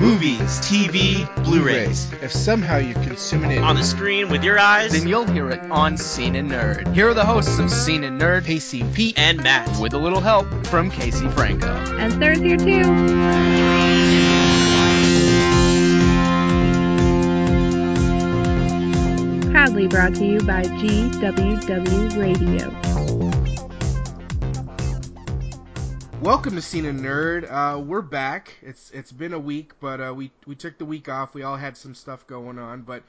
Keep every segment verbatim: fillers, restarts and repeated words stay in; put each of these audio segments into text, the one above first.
Movies, T V, Blu-rays. If somehow you're consuming it on the screen with your eyes, then you'll hear it on Scene N Nerd. Here are the hosts of Scene N Nerd, K C P and Matt, with a little help from Casey Franco. And Sarah's here too. Proudly brought to you by G W W Radio. Welcome to Scene N Nerd. Uh, we're back. It's it's been a week, but uh, we we took the week off. We all had some stuff going on, but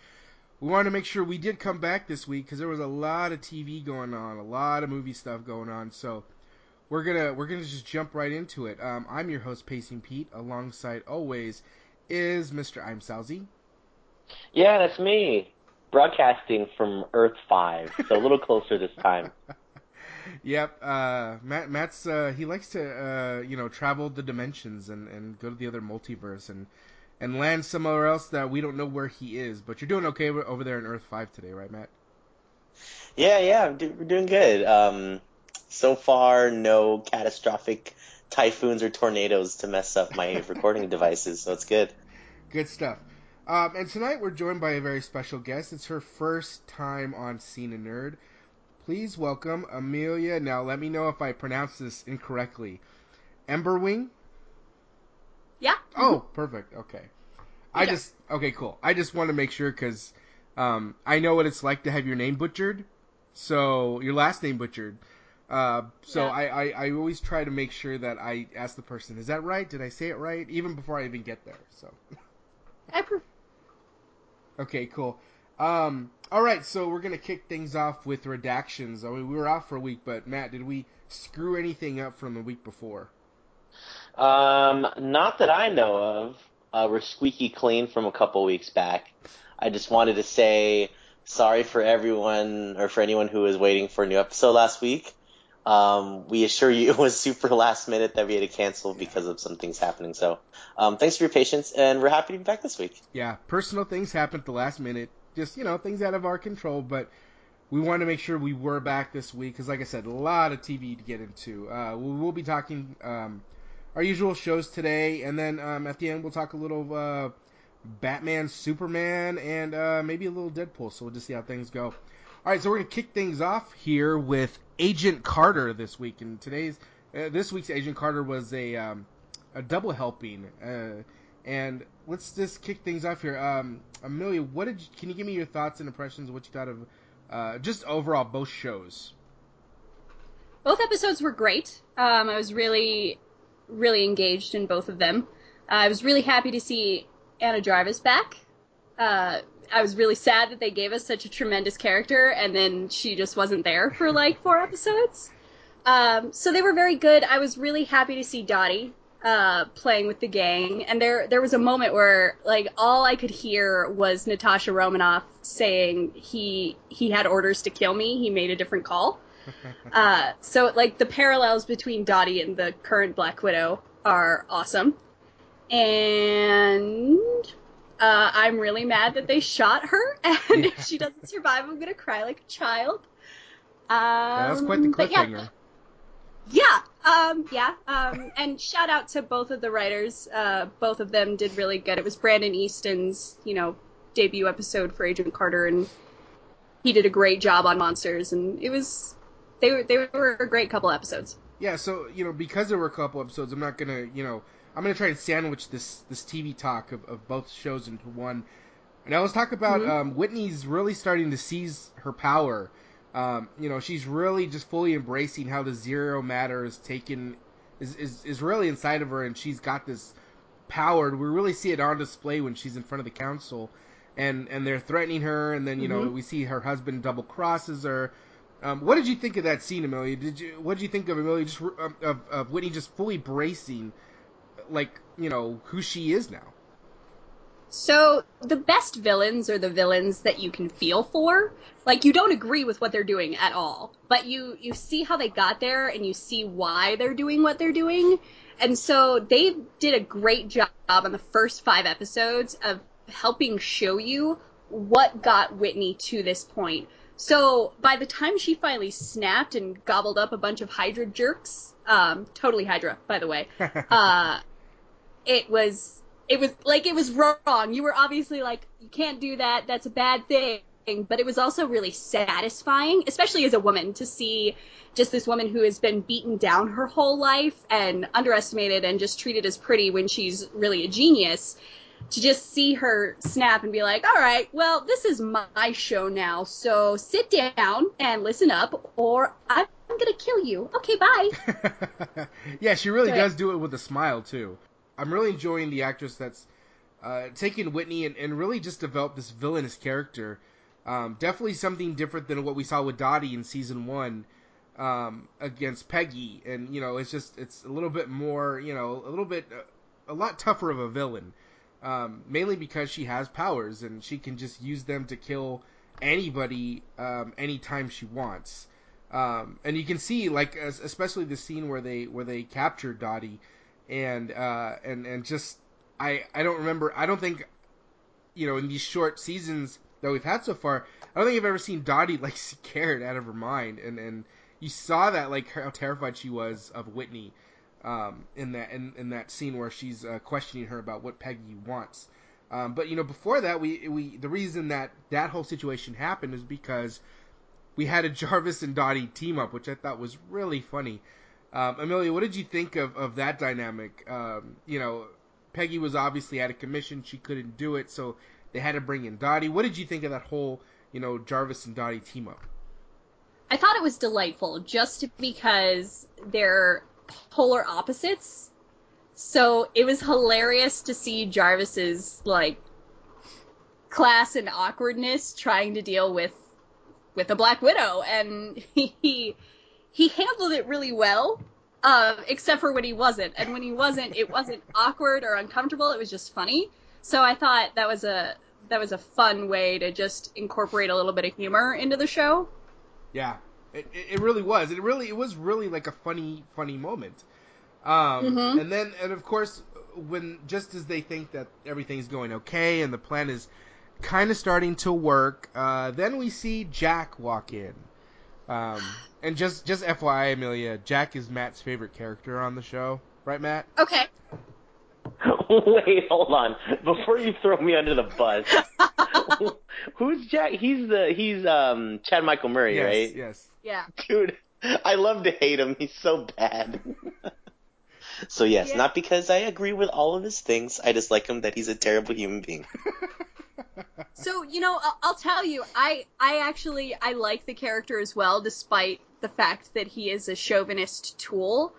we wanted to make sure we did come back this week because there was a lot of T V going on, a lot of movie stuff going on. So we're gonna we're gonna just jump right into it. Um, I'm your host, Pacing Pete. Alongside always is Mister I'm Salzy. Yeah, that's me. Broadcasting from Earth five, so a little closer this time. Yep, uh, Matt. Matt's uh, he likes to uh, you know travel the dimensions and, and go to the other multiverse and and land somewhere else that we don't know where he is. But you're doing okay over there in Earth five today, right, Matt? Yeah, yeah, do, we're doing good. Um, so far, no catastrophic typhoons or tornadoes to mess up my recording devices, so it's good. Good stuff. Um, and tonight we're joined by a very special guest. It's her first time on Scene N Nerd. Please welcome Amelia. Now let me know if I pronounce this incorrectly. Emberwing? Yeah. Oh, perfect. Okay. I yeah. just, okay, cool. I just want to make sure because um, I know what it's like to have your name butchered. So, your last name butchered. Uh, so yeah. I, I, I always try to make sure that I ask the person, is that right? Did I say it right? Even before I even get there. So. I prefer. Okay, cool. Um, all right, so we're gonna kick things off with redactions. I mean, we were off for a week, but Matt, did we screw anything up from the week before? Um, not that I know of. Uh, we're squeaky clean from a couple weeks back. I just wanted to say sorry for everyone or for anyone who was waiting for a new episode last week. Um, we assure you it was super last minute that we had to cancel because yeah. of some things happening. So um, thanks for your patience, and we're happy to be back this week. Yeah, personal things happened at the last minute. Just, you know, things out of our control, but we wanted to make sure we were back this week because, like I said, a lot of T V to get into. Uh, we'll, we'll be talking um, our usual shows today, and then um, at the end we'll talk a little uh, Batman, Superman, and uh, maybe a little Deadpool, so we'll just see how things go. All right, so we're going to kick things off here with Agent Carter this week, and today's uh, this week's Agent Carter was a um, a double helping. Uh, and let's just kick things off here. Um, Amelia, what did you, can you give me your thoughts and impressions of what you thought of uh, just overall both shows? Both episodes were great. Um, I was really, really engaged in both of them. Uh, I was really happy to see Anna Jarvis back. Uh, I was really sad that they gave us such a tremendous character, and then she just wasn't there for, like, four episodes. Um, so they were very good. I was really happy to see Dottie uh, playing with the gang, and there there was a moment where, like, all I could hear was Natasha Romanoff saying he he had orders to kill me, he made a different call. uh, so, like, the parallels between Dottie and the current Black Widow are awesome. And... Uh, I'm really mad that they shot her, and yeah. if she doesn't survive, I'm going to cry like a child. Um, that was quite the cliffhanger. Yeah, yeah, um, yeah. Um, and shout out to both of the writers. Uh, both of them did really good. It was Brandon Easton's, you know, debut episode for Agent Carter, and he did a great job on Monsters, and it was, they were, they were a great couple episodes. Yeah, so, you know, because there were a couple episodes, I'm not going to, you know, I'm going to try and sandwich this this T V talk of, of both shows into one. Now let's talk about mm-hmm. um, Whitney's really starting to seize her power. Um, you know, she's really just fully embracing how the zero matter is taken, is, is, is really inside of her, and she's got this power. We really see it on display when she's in front of the council, and, and they're threatening her, and then, you mm-hmm. know, we see her husband double crosses her. Um, what did you think of that scene, Amelia? Did you, what did you think of Amelia, just, of, of, of Whitney just fully bracing like, you know, who she is now? So, the best villains are the villains that you can feel for. Like, you don't agree with what they're doing at all. But you, you see how they got there, and you see why they're doing what they're doing. And so, they did a great job on the first five episodes of helping show you what got Whitney to this point. So, by the time she finally snapped and gobbled up a bunch of Hydra jerks, um, totally Hydra, by the way, uh... it was it was like it was wrong. You were obviously like, you can't do that. That's a bad thing. But it was also really satisfying, especially as a woman, to see just this woman who has been beaten down her whole life and underestimated and just treated as pretty when she's really a genius, to just see her snap and be like, all right, well, this is my show now, so sit down and listen up, or I'm going to kill you. Okay, bye. Yeah, she really does do it with a smile, too. I'm really enjoying the actress that's uh, taken Whitney and, and really just developed this villainous character. Um, definitely something different than what we saw with Dottie in season one um, against Peggy. And, you know, it's just, it's a little bit more, you know, a little bit, a, a lot tougher of a villain. Um, mainly because she has powers and she can just use them to kill anybody um, anytime she wants. Um, and you can see, like, especially the scene where they, where they captured Dottie and, uh, and, and just, I, I don't remember, I don't think, you know, in these short seasons that we've had so far, I don't think I've ever seen Dottie, like, scared out of her mind, and, and you saw that, like, how terrified she was of Whitney, um, in that, in, in that scene where she's uh, questioning her about what Peggy wants, um, but, you know, before that, we, we, the reason that that whole situation happened is because we had a Jarvis and Dottie team up, which I thought was really funny. um, Amelia, what did you think of, of that dynamic? Um, you know, Peggy was obviously out of commission, she couldn't do it, so they had to bring in Dottie. What did you think of that whole, you know, Jarvis and Dottie team up? I thought it was delightful, just because they're polar opposites. So it was hilarious to see Jarvis's, like, class and awkwardness trying to deal with with a Black Widow, and he he handled it really well, uh, except for when he wasn't. And when he wasn't, it wasn't awkward or uncomfortable. It was just funny. So I thought that was a that was a fun way to just incorporate a little bit of humor into the show. Yeah, it it really was. It really it was really like a funny funny moment. Um, mm-hmm. And then and of course, when just as they think that everything's going okay and the plan is kind of starting to work, uh, then we see Jack walk in. Um, and just just F Y I, Amelia, Jack is Matt's favorite character on the show, right, Matt? Okay. Wait, hold on. Before you throw me under the bus, who's Jack? He's the he's um Chad Michael Murray, yes, right? Yes. Yeah. Dude, I love to hate him. He's so bad. So yes, yeah. Not because I agree with all of his things. I just like him that he's a terrible human being. So you know, I'll, I'll tell you, I I actually I like the character as well, despite the fact that he is a chauvinist tool.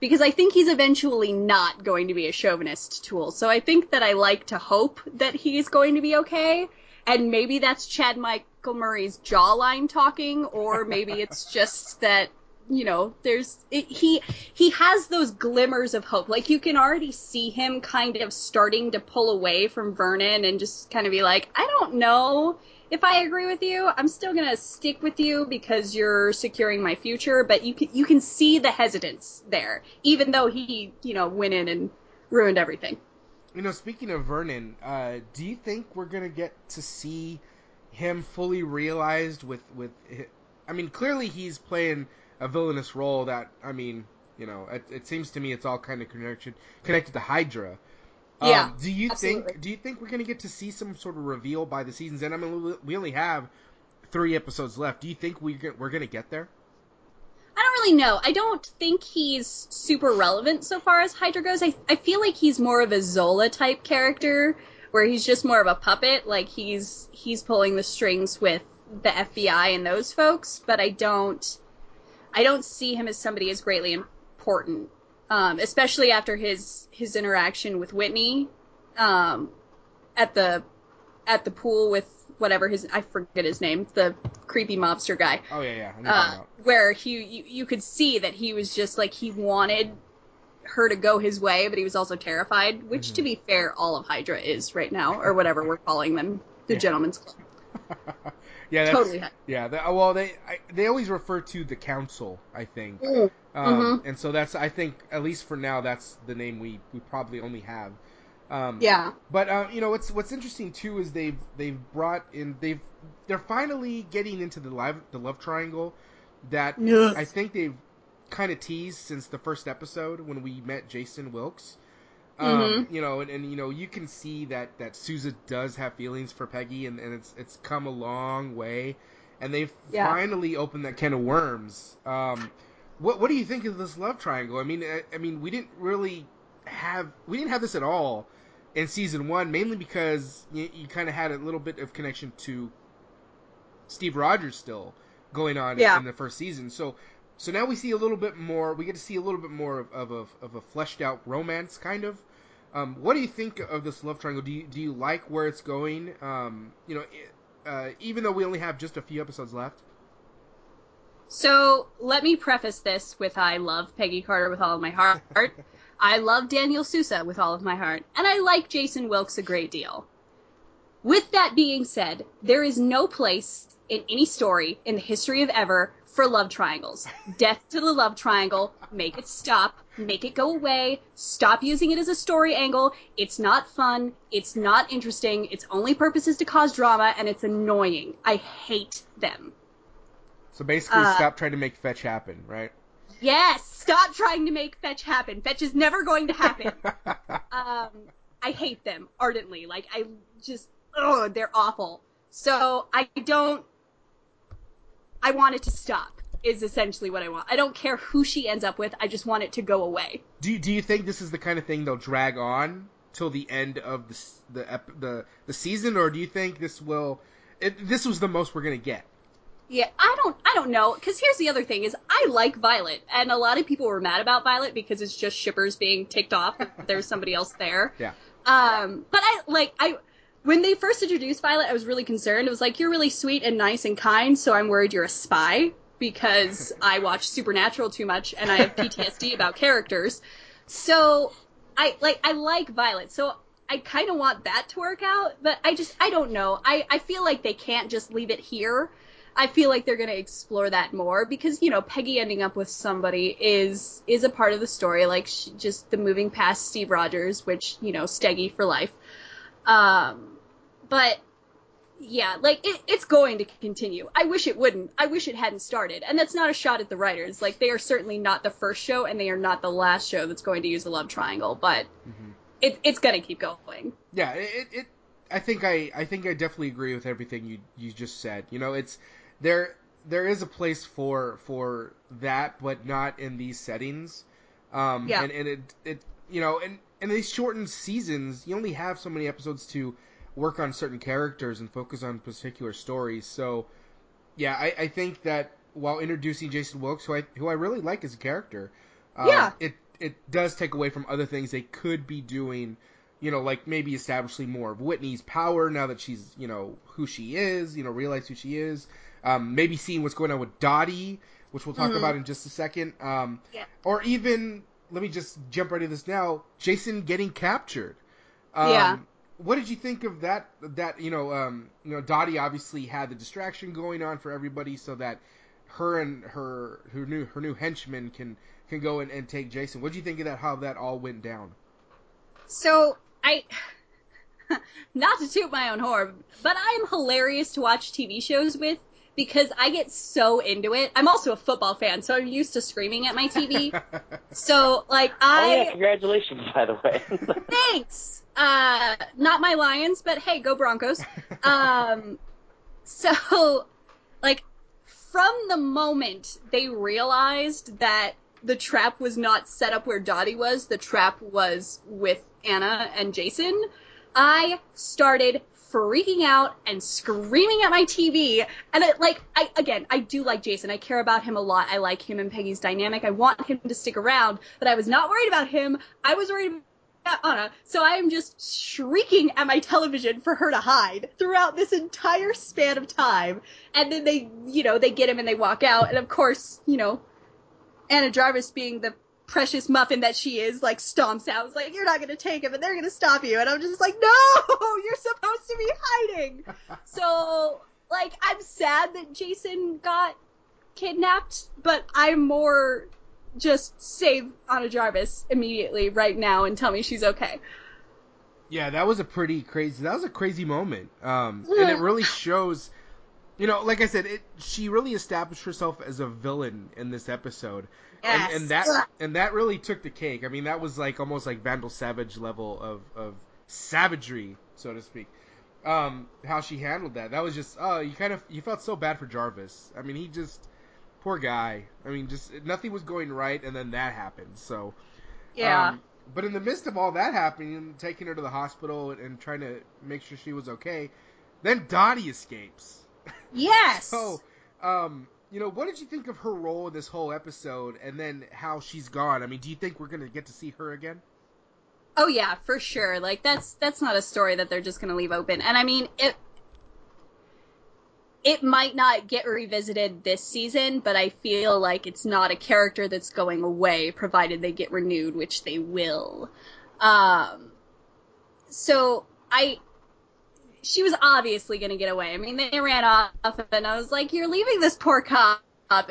Because I think he's eventually not going to be a chauvinist tool. So I think that I like to hope that he's going to be okay. And maybe that's Chad Michael Murray's jawline talking, or maybe it's just that, you know, there's it, he he has those glimmers of hope. Like, you can already see him kind of starting to pull away from Vernon and just kind of be like, I don't know if I agree with you. I'm still going to stick with you because you're securing my future, but you can, you can see the hesitance there, even though he, you know, went in and ruined everything. You know, speaking of Vernon, uh, do you think we're going to get to see him fully realized with, with, his, I mean, clearly he's playing a villainous role that, I mean, you know, it, it seems to me it's all kind of connection, connected to Hydra. Yeah, um, do you absolutely. think do you think we're going to get to see some sort of reveal by the season's end? I mean, we only have three episodes left. Do you think we get, we're going to get there? I don't really know. I don't think he's super relevant so far as Hydra goes. I I feel like he's more of a Zola-type character, where he's just more of a puppet. Like, he's he's pulling the strings with the F B I and those folks, but I don't I don't see him as somebody as greatly important. Um, especially after his, his interaction with Whitney, um, at the at the pool with whatever his, I forget his name, the creepy mobster guy. Oh yeah, yeah. I'm uh, where he you, you could see that he was just like, he wanted her to go his way, but he was also terrified. Which, mm-hmm. to be fair, all of Hydra is right now, or whatever we're calling them, the yeah. Gentleman's Club. Yeah, that's, totally. Yeah, that, well, they I, they always refer to the council, I think, mm. um, mm-hmm. and so that's, I think, at least for now, that's the name we, we probably only have. Um, yeah. But uh, you know, what's what's interesting too is they've they've brought in they've they're finally getting into the live the love triangle that yes. I think they've kind of teased since the first episode when we met Jason Wilkes. Um, mm-hmm. You know, and, and you know, you can see that that Sousa does have feelings for Peggy, and, and it's it's come a long way, and they've yeah. finally opened that can of worms. Um, what what do you think of this love triangle? I mean, I, I mean, we didn't really have we didn't have this at all in season one, mainly because you, you kind of had a little bit of connection to Steve Rogers still going on yeah. in, in the first season. So. So now we see a little bit more. We get to see a little bit more of, of, of, of a fleshed out romance, kind of. Um, what do you think of this love triangle? Do you do you like where it's going? Um, you know, uh, even though we only have just a few episodes left. So let me preface this with I love Peggy Carter with all of my heart. I love Daniel Sousa with all of my heart, and I like Jason Wilkes a great deal. With that being said, there is no place in any story in the history of ever. For love triangles. Death to the love triangle. Make it stop. Make it go away. Stop using it as a story angle. It's not fun. It's not interesting. Its only purpose is to cause drama, and it's annoying. I hate them. So basically, uh, stop trying to make Fetch happen, right? Yes! Stop trying to make Fetch happen. Fetch is never going to happen. um, I hate them ardently. Like, I just... Ugh, they're awful. So, I don't... I want it to stop, is essentially what I want. I don't care who she ends up with. I just want it to go away. Do you, do you think this is the kind of thing they'll drag on till the end of the the the, the season, or do you think this will it, this was the most we're gonna get? Yeah, I don't I don't know, because here's the other thing is I like Violet, and a lot of people were mad about Violet because it's just shippers being ticked off that there's somebody else there. Yeah. Um, but I like I. When they first introduced Violet, I was really concerned. It was like, you're really sweet and nice and kind, so I'm worried you're a spy, because I watch Supernatural too much, and I have P T S D about characters. So, I like I like Violet, so I kind of want that to work out, but I just, I don't know. I, I feel like they can't just leave it here. I feel like they're going to explore that more, because, you know, Peggy ending up with somebody is is a part of the story, like she, just the moving past Steve Rogers, which, you know, Steggy for life. Um... But, yeah, like, it, it's going to continue. I wish it wouldn't. I wish it hadn't started. And that's not a shot at the writers. Like, they are certainly not the first show, and they are not the last show that's going to use the love triangle. But mm-hmm. it, it's going to keep going. Yeah, it, it. I think I. I think I definitely agree with everything you you just said. You know, it's there. There is a place for for that, but not in these settings. Um, yeah. And, and it it you know, and and these shortened seasons, you only have so many episodes to. Work on certain characters and focus on particular stories. So, yeah, I, I think that while introducing Jason Wilkes, who I who I really like as a character, um, yeah. it it does take away from other things they could be doing. You know, like maybe establishing more of Whitney's power now that she's, you know, who she is. You know, realize who she is. Um, maybe seeing what's going on with Dottie, which we'll talk mm-hmm. about in just a second. Um, yeah. Or even, let me just jump right into this now. Jason getting captured. Um, yeah. What did you think of that? That you know, um, you know, Dottie obviously had the distraction going on for everybody, so that her and her her new her new henchman can can go and, and take Jason. What did you think of that? How that all went down? So I, not to toot my own horn, but I am hilarious to watch T V shows with because I get so into it. I'm also a football fan, so I'm used to screaming at my T V. so like I, oh yeah, congratulations by the way. Thanks. Uh, not my Lions, but hey, go Broncos. Um, so, like, from the moment they realized that the trap was not set up where Dottie was, the trap was with Anna and Jason, I started freaking out and screaming at my T V. And, it, like, I again, I do like Jason. I care about him a lot. I like him and Peggy's dynamic. I want him to stick around, but I was not worried about him. I was worried about Anna, so I am just shrieking at my television for her to hide throughout this entire span of time. And then they, you know, they get him and they walk out. And of course, you know, Anna Jarvis, being the precious muffin that she is, like, stomps out. It's like, you're not going to take him and they're going to stop you. And I'm just like, no, you're supposed to be hiding. So, like, I'm sad that Jason got kidnapped, but I'm more... just save Anna Jarvis immediately right now and tell me she's okay. Yeah, that was a pretty crazy, that was a crazy moment. Um, and it really shows, You know, like I said, it, she really established herself as a villain in this episode. Yes. And, and that Ugh. and that really took the cake. I mean, that was like almost like Vandal Savage level of, of savagery, so to speak. Um, how she handled that. That was just, oh, uh, you kind of, you felt so bad for Jarvis. I mean, he just, poor guy. I mean, just nothing was going right, and then that happened. So, yeah. Um, but in the midst of all that happening, taking her to the hospital and, and trying to make sure she was okay, then Dottie escapes. Yes. So, um, you know, what did you think of her role in this whole episode, and then how she's gone? I mean, do you think we're going to get to see her again? Oh yeah, for sure. Like that's that's not a story that they're just going to leave open. And I mean, it it might not get revisited this season, but I feel like it's not a character that's going away, provided they get renewed, which they will. Um, so I, she was obviously going to get away. I mean, they ran off, and I was like, "You're leaving this poor cop,"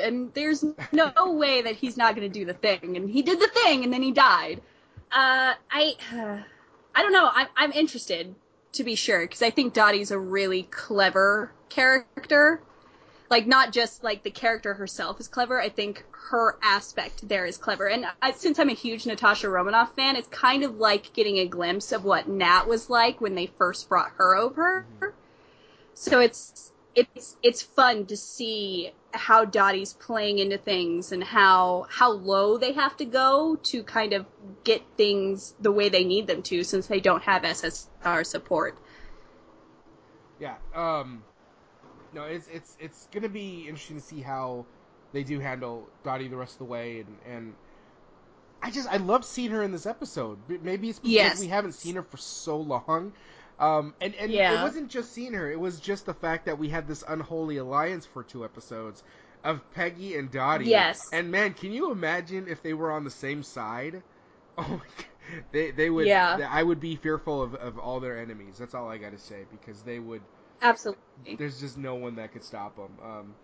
and there's no way that he's not going to do the thing. And he did the thing, and then he died. Uh, I, uh, I don't know. I'm, I'm interested, to be sure, because I think Dottie's a really clever character. Like, not just, like, the character herself is clever. I think her aspect there is clever. And I, since I'm a huge Natasha Romanoff fan, it's kind of like getting a glimpse of what Nat was like when they first brought her over. Mm-hmm. So it's, it's, it's fun to see how Dottie's playing into things and how how low they have to go to kind of get things the way they need them to, since they don't have S S R support. Yeah, um, no, it's it's it's going to be interesting to see how they do handle Dottie the rest of the way, and, and I just I love seeing her in this episode. Maybe it's because yes. we haven't seen her for so long. Um, and and yeah. it wasn't just seeing her, it was just the fact that we had this unholy alliance for two episodes of Peggy and Dottie. Yes. And man, can you imagine if they were on the same side? Oh my God. They, they would, yeah. I would be fearful of, of all their enemies. That's all I gotta say, because they would... Absolutely. There's just no one that could stop them. Um,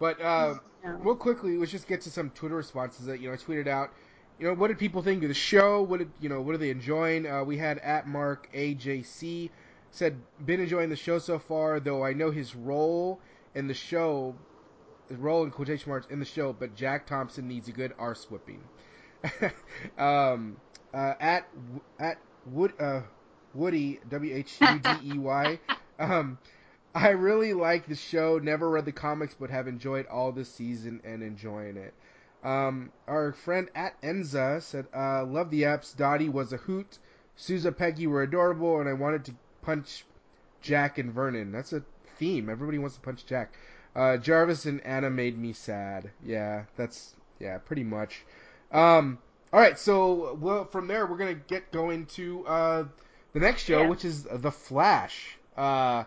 but, uh, no. real quickly, let's just get to some Twitter responses that, you know, I tweeted out. You know, what did people think of the show? What did, you know, what are they enjoying? Uh, we had at Mark A J C said, been enjoying the show so far, though I know his role in the show, his role in quotation marks in the show, but Jack Thompson needs a good arse whipping. um, uh, at at Wood, uh, Woody, W H U D E Y, um, I really like the show, never read the comics, but have enjoyed all this season and enjoying it. Um, our friend at Enza said, uh, love the eps, Dottie was a hoot, Sousa, Peggy were adorable, and I wanted to punch Jack and Vernon. That's a theme. Everybody wants to punch Jack. Uh, Jarvis and Anna made me sad. Yeah, that's, yeah, pretty much. Um, all right, so well, from there, we're going to get going to uh, the next show, yeah. which is The Flash. Uh,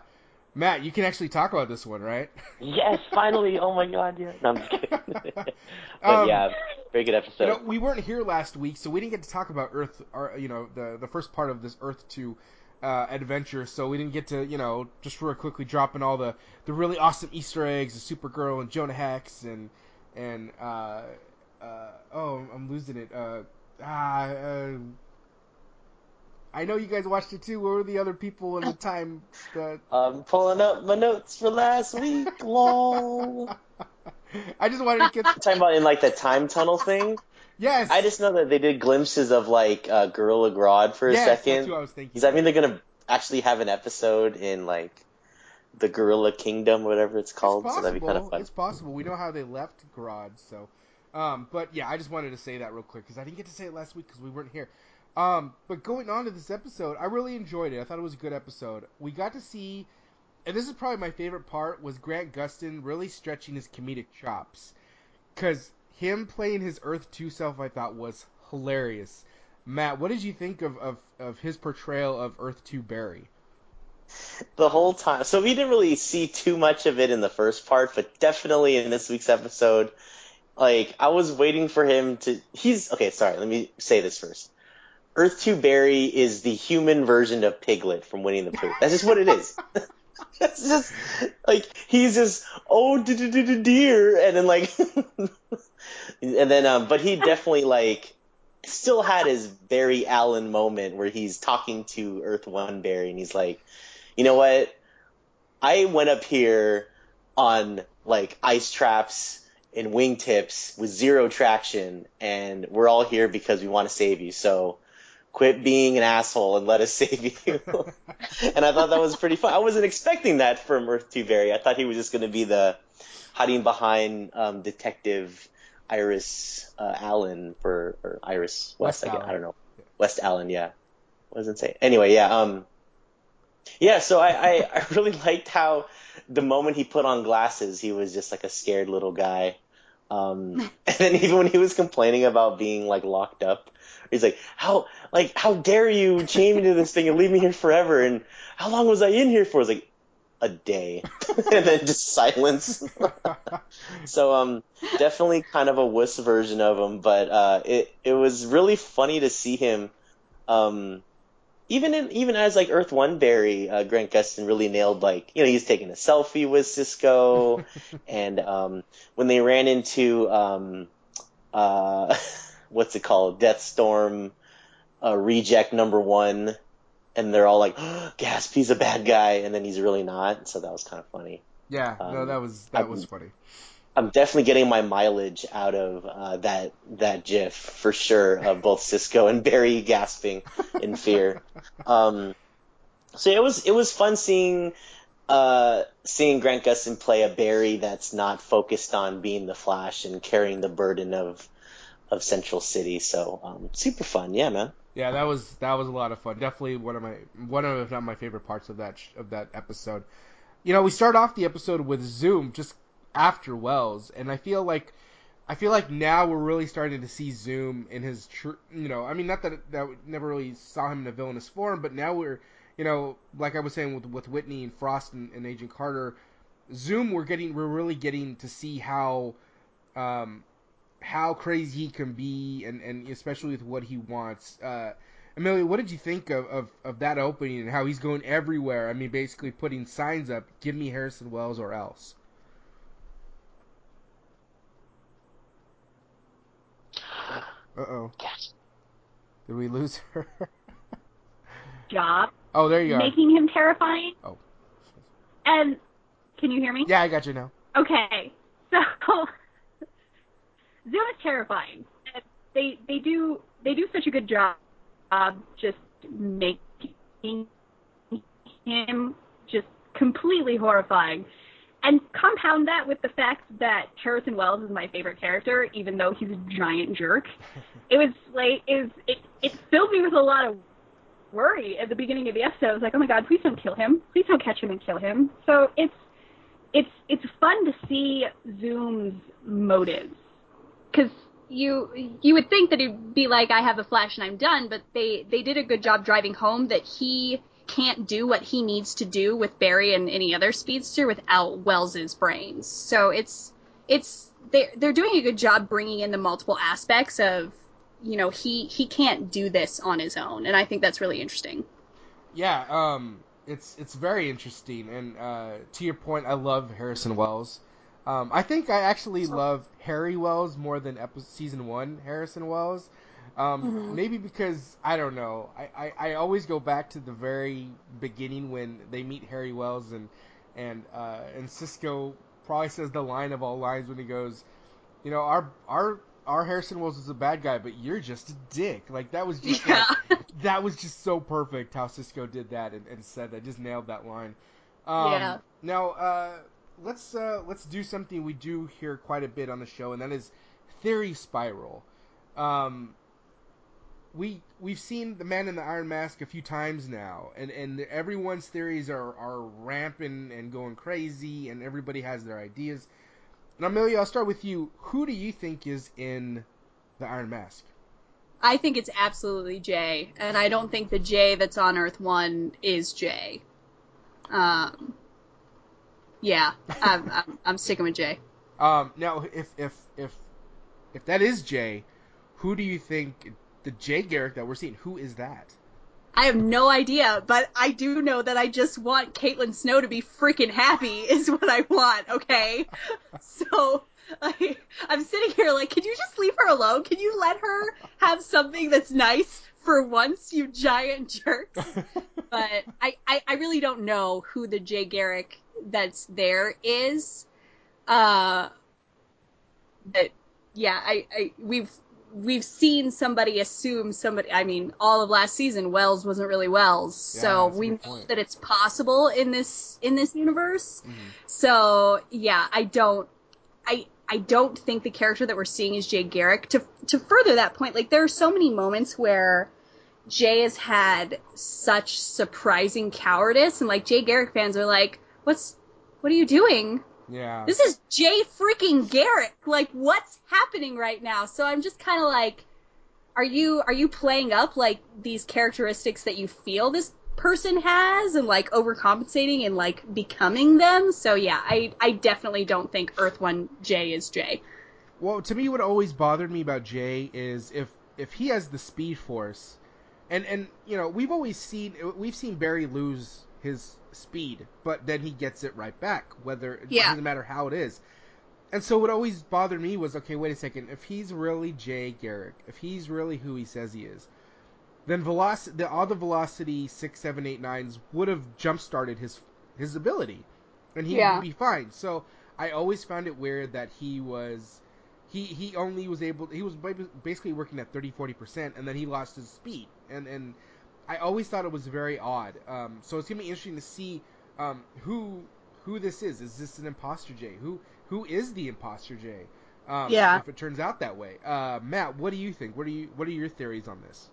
Matt, you can actually talk about this one, right? Yes, finally. Oh, my God, yeah. No, I'm just kidding. But, um, yeah, very good episode. You know, we weren't here last week, so we didn't get to talk about Earth, or, you know, the, the first part of this Earth two Uh, adventure, so we didn't get to, you know, just real quickly dropping all the, the really awesome Easter eggs of Supergirl and Jonah Hex and and uh, uh, oh, I'm losing it. Uh, ah, uh, I know you guys watched it too. What were the other people in the time? That... I'm pulling up my notes for last week. Lol. I just wanted to get You're talking about in like the time tunnel thing. Yes. I just know that they did glimpses of, like, uh, Gorilla Grodd for a yes, second. Yes, that's what I was thinking. Does that mean they're going to actually have an episode in, like, the Gorilla Kingdom, whatever it's called? It's so that'd be kind of fun. It's possible. We know how they left Grodd, so. Um, but, yeah, I just wanted to say that real quick, because I didn't get to say it last week because we weren't here. Um, but going on to this episode, I really enjoyed it. I thought it was a good episode. We got to see, and this is probably my favorite part, was Grant Gustin really stretching his comedic chops. Because... him playing his Earth two self, I thought, was hilarious. Matt, what did you think of, of, of his portrayal of Earth two Barry? The whole time. So we didn't really see too much of it in the first part, but definitely in this week's episode, like, I was waiting for him to... He's... Okay, sorry, let me say this first. Earth two Barry is the human version of Piglet from Winnie the Pooh. That's just what it is. That's just... Like, he's just, oh, dear, and then, like... And then, um, but he definitely, like, still had his Barry Allen moment where he's talking to Earth one Barry, and he's like, you know what? I went up here on like ice traps and wingtips with zero traction, and we're all here because we want to save you. So quit being an asshole and let us save you. And I thought that was pretty fun. I wasn't expecting that from Earth two Barry. I thought he was just going to be the hiding behind um, Detective Iris uh, Allen for, or Iris West, West I, guess, I don't know. West Allen, yeah. What does it say? Anyway, yeah. Um, yeah, so I, I, I really liked how the moment he put on glasses, he was just like a scared little guy. Um, and then even when he was complaining about being like locked up, he's like, how, like, how dare you chain me to this thing and leave me here forever? And how long was I in here for? It's like a day, and then just silence. So, um, definitely kind of a wuss version of him, but, uh, it, it was really funny to see him, um, even in, even as like Earth One Barry, uh, Grant Gustin really nailed, like, you know, he's taking a selfie with Cisco, and um, when they ran into um, uh, what's it called, Deathstorm uh, Reject Number One, and they're all like, oh, "Gasp, he's a bad guy," and then he's really not. So that was kind of funny. Yeah, um, no, that was that I'm, was funny. I'm definitely getting my mileage out of uh, that that GIF for sure, of both Cisco and Barry gasping in fear. Um, so it was it was fun seeing uh, seeing Grant Gustin play a Barry that's not focused on being the Flash and carrying the burden of of Central City. So um, super fun, yeah, man. Yeah, that was that was a lot of fun. Definitely one of my one of if not my favorite parts of that of that episode. You know, we start off the episode with Zoom just after Wells, and I feel like I feel like now we're really starting to see Zoom in his tr- you know, I mean, not that that we never really saw him in a villainous form, but now we're, you know, like I was saying with with Whitney and Frost and, and Agent Carter, Zoom we're getting we're really getting to see how um how crazy he can be, and and especially with what he wants. uh Amelia, what did you think of, of, of that opening and how he's going everywhere? I mean, basically putting signs up, give me Harrison Wells or else. Uh-oh. Yes. Did we lose her? Job. Oh, there you are. Making him terrifying. Oh. And can you hear me? Yeah, I got you now. Okay. So Zoom is terrifying. They they do they do such a good job of just making him just completely horrifying. And compound that with the fact that Harrison Wells is my favorite character, even though he's a giant jerk. It was like is it, it filled me with a lot of worry at the beginning of the episode. I was like, oh my God, please don't kill him. Please don't catch him and kill him. So it's it's it's fun to see Zoom's motives, because you you would think that it'd be like, I have a flash and I'm done, but they they did a good job driving home that he can't do what he needs to do with Barry and any other speedster without Wells's brains. So it's it's they're they're doing a good job bringing in the multiple aspects of, you know, he he can't do this on his own, and I think that's really interesting. Yeah, um, it's it's very interesting, and uh, to your point, I love Harrison Wells. Um, I think I actually love Harry Wells more than episode, season one Harrison Wells. Um, mm-hmm. Maybe because, I don't know, I, I, I always go back to the very beginning when they meet Harry Wells, and and uh, and Cisco probably says the line of all lines when he goes, you know, our our our Harrison Wells is a bad guy, but you're just a dick. Like, that was just yeah. like, that was just so perfect how Cisco did that and, and said that, just nailed that line. Um, yeah. Now, uh, let's uh, let's do something we do hear quite a bit on the show, and that is theory spiral. Um, We we've seen the Man in the Iron Mask a few times now, and, and everyone's theories are, are rampant and going crazy, and everybody has their ideas. And Amelia, I'll start with you. Who do you think is in the Iron Mask? I think it's absolutely Jay, and I don't think the Jay that's on Earth One is Jay. Um, yeah, I'm, I'm I'm sticking with Jay. Um, now, if if if if that is Jay, who do you think? The Jay Garrick that we're seeing, who is that? I have no idea, but I do know that I just want Caitlyn Snow to be freaking happy is what I want, okay? So I, I'm sitting here like, can you just leave her alone? Can you let her have something that's nice for once, you giant jerks? But I, I, I really don't know who the Jay Garrick that's there is. Uh, but yeah, I, I we've we've seen somebody assume somebody. I mean, all of last season, Wells wasn't really Wells, yeah, so we know point. that it's possible in this in this universe. Mm-hmm. So yeah, I don't, I I don't think the character that we're seeing is Jay Garrick. To to further that point, like there are so many moments where Jay has had such surprising cowardice, and like Jay Garrick fans are like, "What's what are you doing?" Yeah. This is Jay freaking Garrick. Like, what's happening right now? So I'm just kind of like, are you are you playing up like these characteristics that you feel this person has, and like overcompensating and like becoming them? So yeah, I I definitely don't think Earth One Jay is Jay. Well, to me, what always bothered me about Jay is if if he has the Speed Force, and and you know we've always seen we've seen Barry lose his speed, but then he gets it right back, whether it yeah. doesn't matter how it is. And so what always bothered me was, okay, wait a second, if he's really Jay Garrick, if he's really who he says he is, then velocity, the, all the velocity six, seven, eight, nines would have jump-started his his ability, and he yeah. would be fine. So I always found it weird that he was, he, he only was able, he was basically working at thirty, forty percent, and then he lost his speed, and and I always thought it was very odd. Um, so it's going to be interesting to see um, who who this is. Is this an imposter Jay? Who who is the imposter Jay? Um, yeah. If it turns out that way. Uh, Matt, what do you think? What do you what are your theories on this?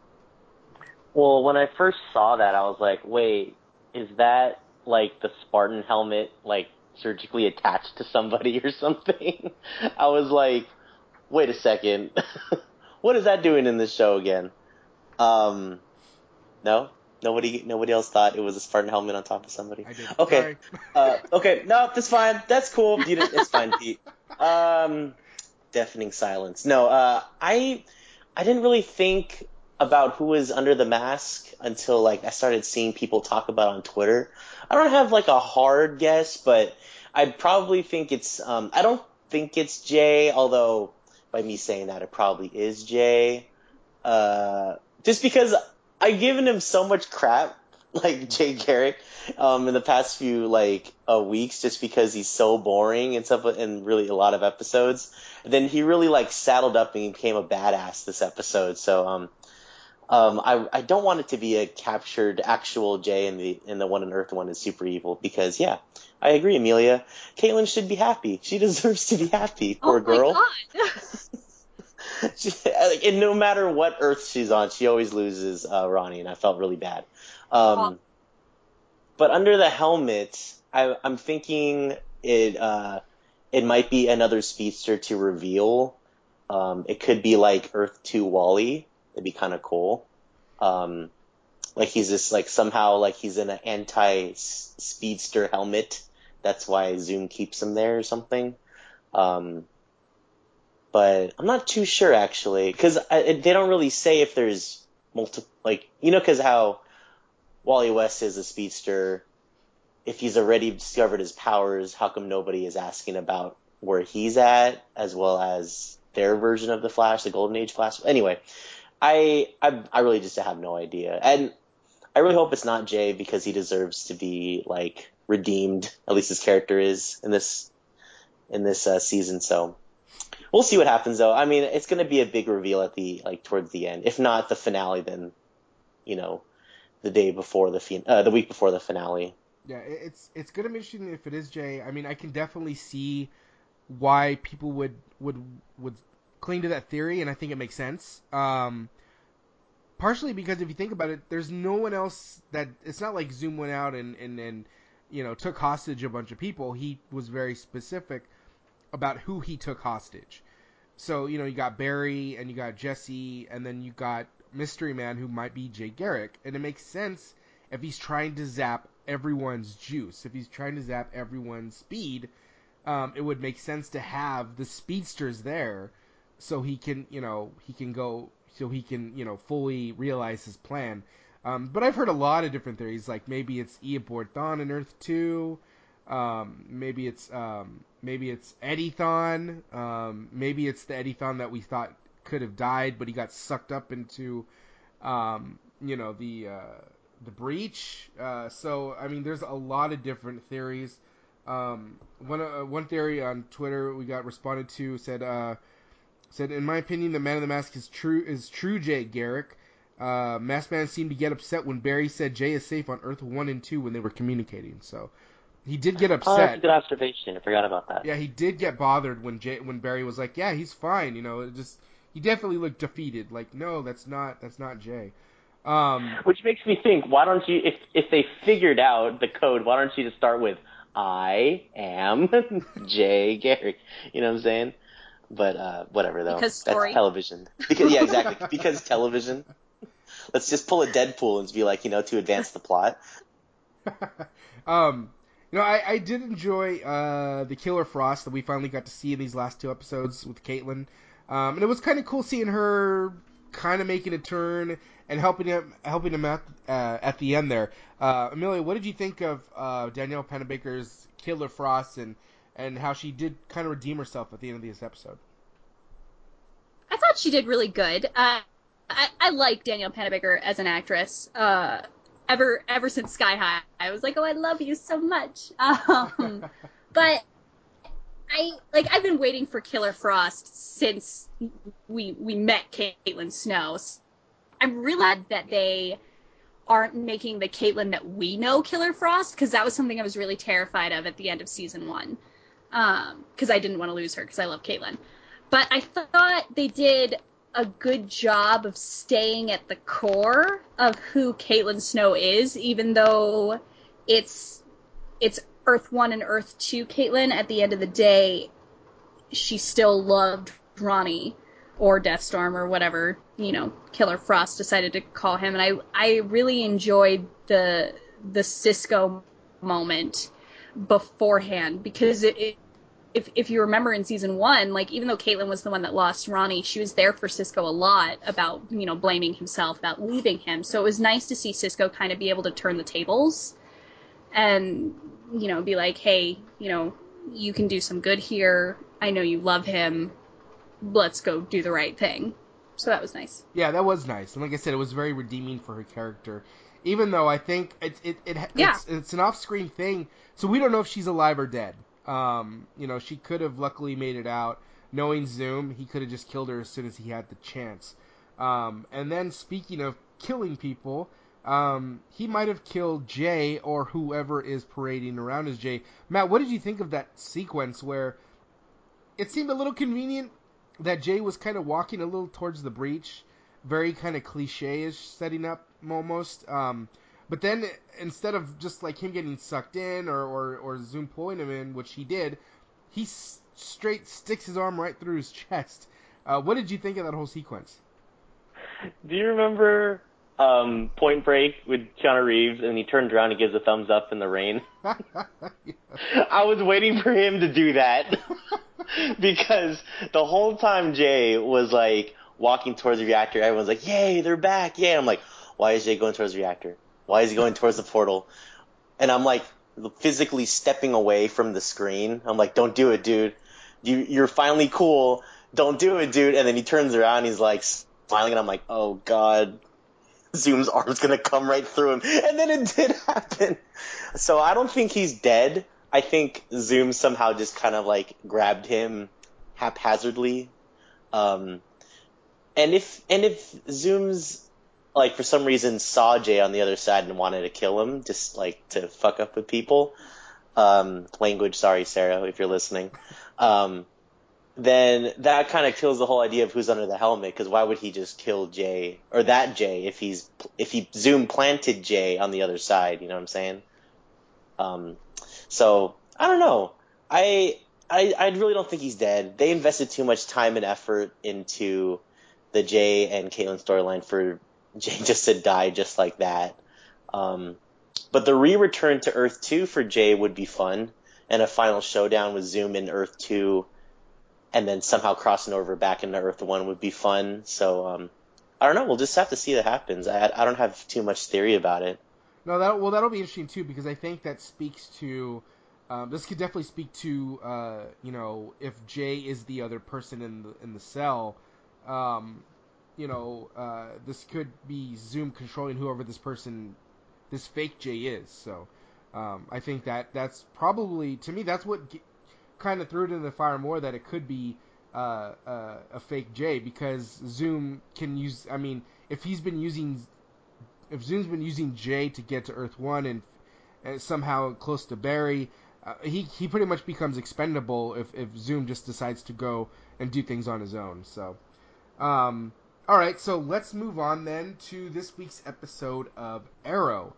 Well, when I first saw that, I was like, wait, is that like the Spartan helmet like surgically attached to somebody or something? I was like, wait a second. What is that doing in this show again? Um... No, nobody, nobody else thought it was a Spartan helmet on top of somebody. I did. Okay, uh, okay, no, that's fine. That's cool. You didn't, it's fine, Pete. Um, deafening silence. No, uh, I, I didn't really think about who was under the mask until like I started seeing people talk about it on Twitter. I don't have like a hard guess, but I probably think it's. Um, I don't think it's Jay. Although by me saying that, it probably is Jay. Uh, just because. I've given him so much crap, like Jay Garrick, um, in the past few like uh, weeks, just because he's so boring and stuff, and really a lot of episodes. And then he really like saddled up and became a badass this episode. So um, um, I I don't want it to be a captured actual Jay in the in the one on Earth one is super evil, because yeah, I agree, Amelia. Caitlyn should be happy. She deserves to be happy. Poor oh my girl. God. She, and no matter what Earth she's on, she always loses uh, Ronnie, and I felt really bad. Um, oh. But under the helmet, I, I'm thinking it uh, it might be another speedster to reveal. Um, it could be like Earth two Wally. It'd be kind of cool. Um, like he's just like somehow like he's in an anti-speedster helmet. That's why Zoom keeps him there or something. Um, But I'm not too sure, actually, because they don't really say if there's multiple, like, you know, because how Wally West is a speedster, if he's already discovered his powers, how come nobody is asking about where he's at, as well as their version of the Flash, the Golden Age Flash? Anyway, I, I, I really just have no idea. And I really hope it's not Jay, because he deserves to be, like, redeemed, at least his character is in this, in this uh, season, so... We'll see what happens, though. I mean, it's going to be a big reveal at the like towards the end. If not the finale, then you know, the day before the fin- uh, the week before the finale. Yeah, it's it's going to be interesting if it is Jay. I mean, I can definitely see why people would would would cling to that theory, and I think it makes sense. Um, partially because if you think about it, there's no one else that it's not like Zoom went out and and, and you know took hostage a bunch of people. He was very specific about who he took hostage. So, you know, you got Barry, and you got Jesse, and then you got Mystery Man, who might be Jay Garrick. And it makes sense if he's trying to zap everyone's juice, if he's trying to zap everyone's speed, um, it would make sense to have the speedsters there so he can, you know, he can go, so he can, you know, fully realize his plan. Um, but I've heard a lot of different theories, like maybe it's Eobard Thawne in Earth two, Um, maybe it's um, maybe it's Eddie-thon. Um, maybe it's the Eddie-thon that we thought could have died, but he got sucked up into, um, you know, the uh, the breach. Uh, so I mean, there's a lot of different theories. Um, one uh, one theory on Twitter we got responded to said uh, said in my opinion the Man in the Mask is true is true Jay Garrick. Uh, Masked Man seemed to get upset when Barry said Jay is safe on Earth one and two when they were communicating. So he did get upset. Oh, that's a good observation. I forgot about that. Yeah, he did get bothered when Jay when Barry was like, yeah, he's fine. You know, it just he definitely looked defeated. Like, no, that's not that's not Jay. Um, Which makes me think, why don't you, if if they figured out the code, why don't you just start with, I am Jay Garrick? You know what I'm saying? But uh, whatever, though. Because story. That's television. Because, yeah, exactly. Because television. Let's just pull a Deadpool and be like, you know, to advance the plot. um, you know, I, I did enjoy uh, the Killer Frost that we finally got to see in these last two episodes with Caitlyn. Um, and it was kind of cool seeing her kind of making a turn and helping him helping him out uh, at the end there. Uh, Amelia, what did you think of uh, Danielle Pennebaker's Killer Frost and, and how she did kind of redeem herself at the end of this episode? I thought she did really good. Uh, I, I like Danielle Pennebaker as an actress. Uh, ever ever since Sky High, I was like, oh, I love you so much. Um, but I like I've been waiting for Killer Frost since we we met Caitlyn Snow. I'm really glad that they aren't making the Caitlyn that we know Killer Frost, because that was something I was really terrified of at the end of season one, because um, I didn't want to lose her because I love Caitlyn. But I thought they did a good job of staying at the core of who Caitlyn Snow is, even though it's it's Earth one and Earth two Caitlyn. At the end of the day, she still loved Ronnie. Or Deathstorm, or whatever, you know, Killer Frost decided to call him. And I, I really enjoyed the the Cisco moment beforehand, because it, it, if if you remember in season one, like, even though Caitlyn was the one that lost Ronnie, she was there for Cisco a lot about, you know, blaming himself, about leaving him. So it was nice to see Cisco kind of be able to turn the tables and, you know, be like, hey, you know, you can do some good here. I know you love him. Let's go do the right thing. So that was nice. Yeah, that was nice. And like I said, it was very redeeming for her character, even though I think it, it, it, yeah. it's it's an off-screen thing, so we don't know if she's alive or dead. Um, you know, she could have luckily made it out. Knowing Zoom, he could have just killed her as soon as he had the chance. Um, and then speaking of killing people, um, he might have killed Jay or whoever is parading around as Jay. Matt, what did you think of that sequence where it seemed a little convenient that Jay was kind of walking a little towards the breach, very kind of cliche-ish setting up almost. Um, but then instead of just like him getting sucked in or, or, or Zoom pulling him in, which he did, he s- straight sticks his arm right through his chest. Uh, what did you think of that whole sequence? Do you remember um, Point Break with Keanu Reeves and he turns around and gives a thumbs up in the rain? Yes. I was waiting for him to do that. Because the whole time Jay was, like, walking towards the reactor, everyone's like, yay, they're back, yay. And I'm like, why is Jay going towards the reactor? Why is he going towards the portal? And I'm, like, physically stepping away from the screen. I'm like, don't do it, dude. You, you're finally cool. Don't do it, dude. And then he turns around, he's, like, smiling, and I'm like, oh, God. Zoom's arm's going to come right through him. And then it did happen. So I don't think he's dead. I think Zoom somehow just kind of, like, grabbed him haphazardly. Um, and if and if Zoom's, like, for some reason saw Jay on the other side and wanted to kill him, just, like, to fuck up with people, um, language, sorry, Sarah, if you're listening, um, then that kind of kills the whole idea of who's under the helmet, because why would he just kill Jay, or that Jay, if he's if he Zoom planted Jay on the other side, you know what I'm saying? Um So, I don't know. I, I I really don't think he's dead. They invested too much time and effort into the Jay and Caitlyn storyline for Jay just to die just like that. Um, but the re-return to Earth two for Jay would be fun, and a final showdown with Zoom in Earth two, and then somehow crossing over back into Earth one would be fun. So, um, I don't know. We'll just have to see what happens. I I don't have too much theory about it. No, that well, that'll be interesting too, because I think that speaks to um, this could definitely speak to uh, you know, if Jay is the other person in the in the cell, um, you know, uh, this could be Zoom controlling whoever this person, this fake Jay is. So Um, I think that that's probably, to me, that's what g- kind of threw it in the fire more, that it could be uh, uh, a fake Jay, because Zoom can use, I mean, if he's been using, if Zoom's been using Jay to get to Earth one and, and somehow close to Barry, uh, he, he pretty much becomes expendable if, if Zoom just decides to go and do things on his own. So, um, all right, so let's move on then to this week's episode of Arrow.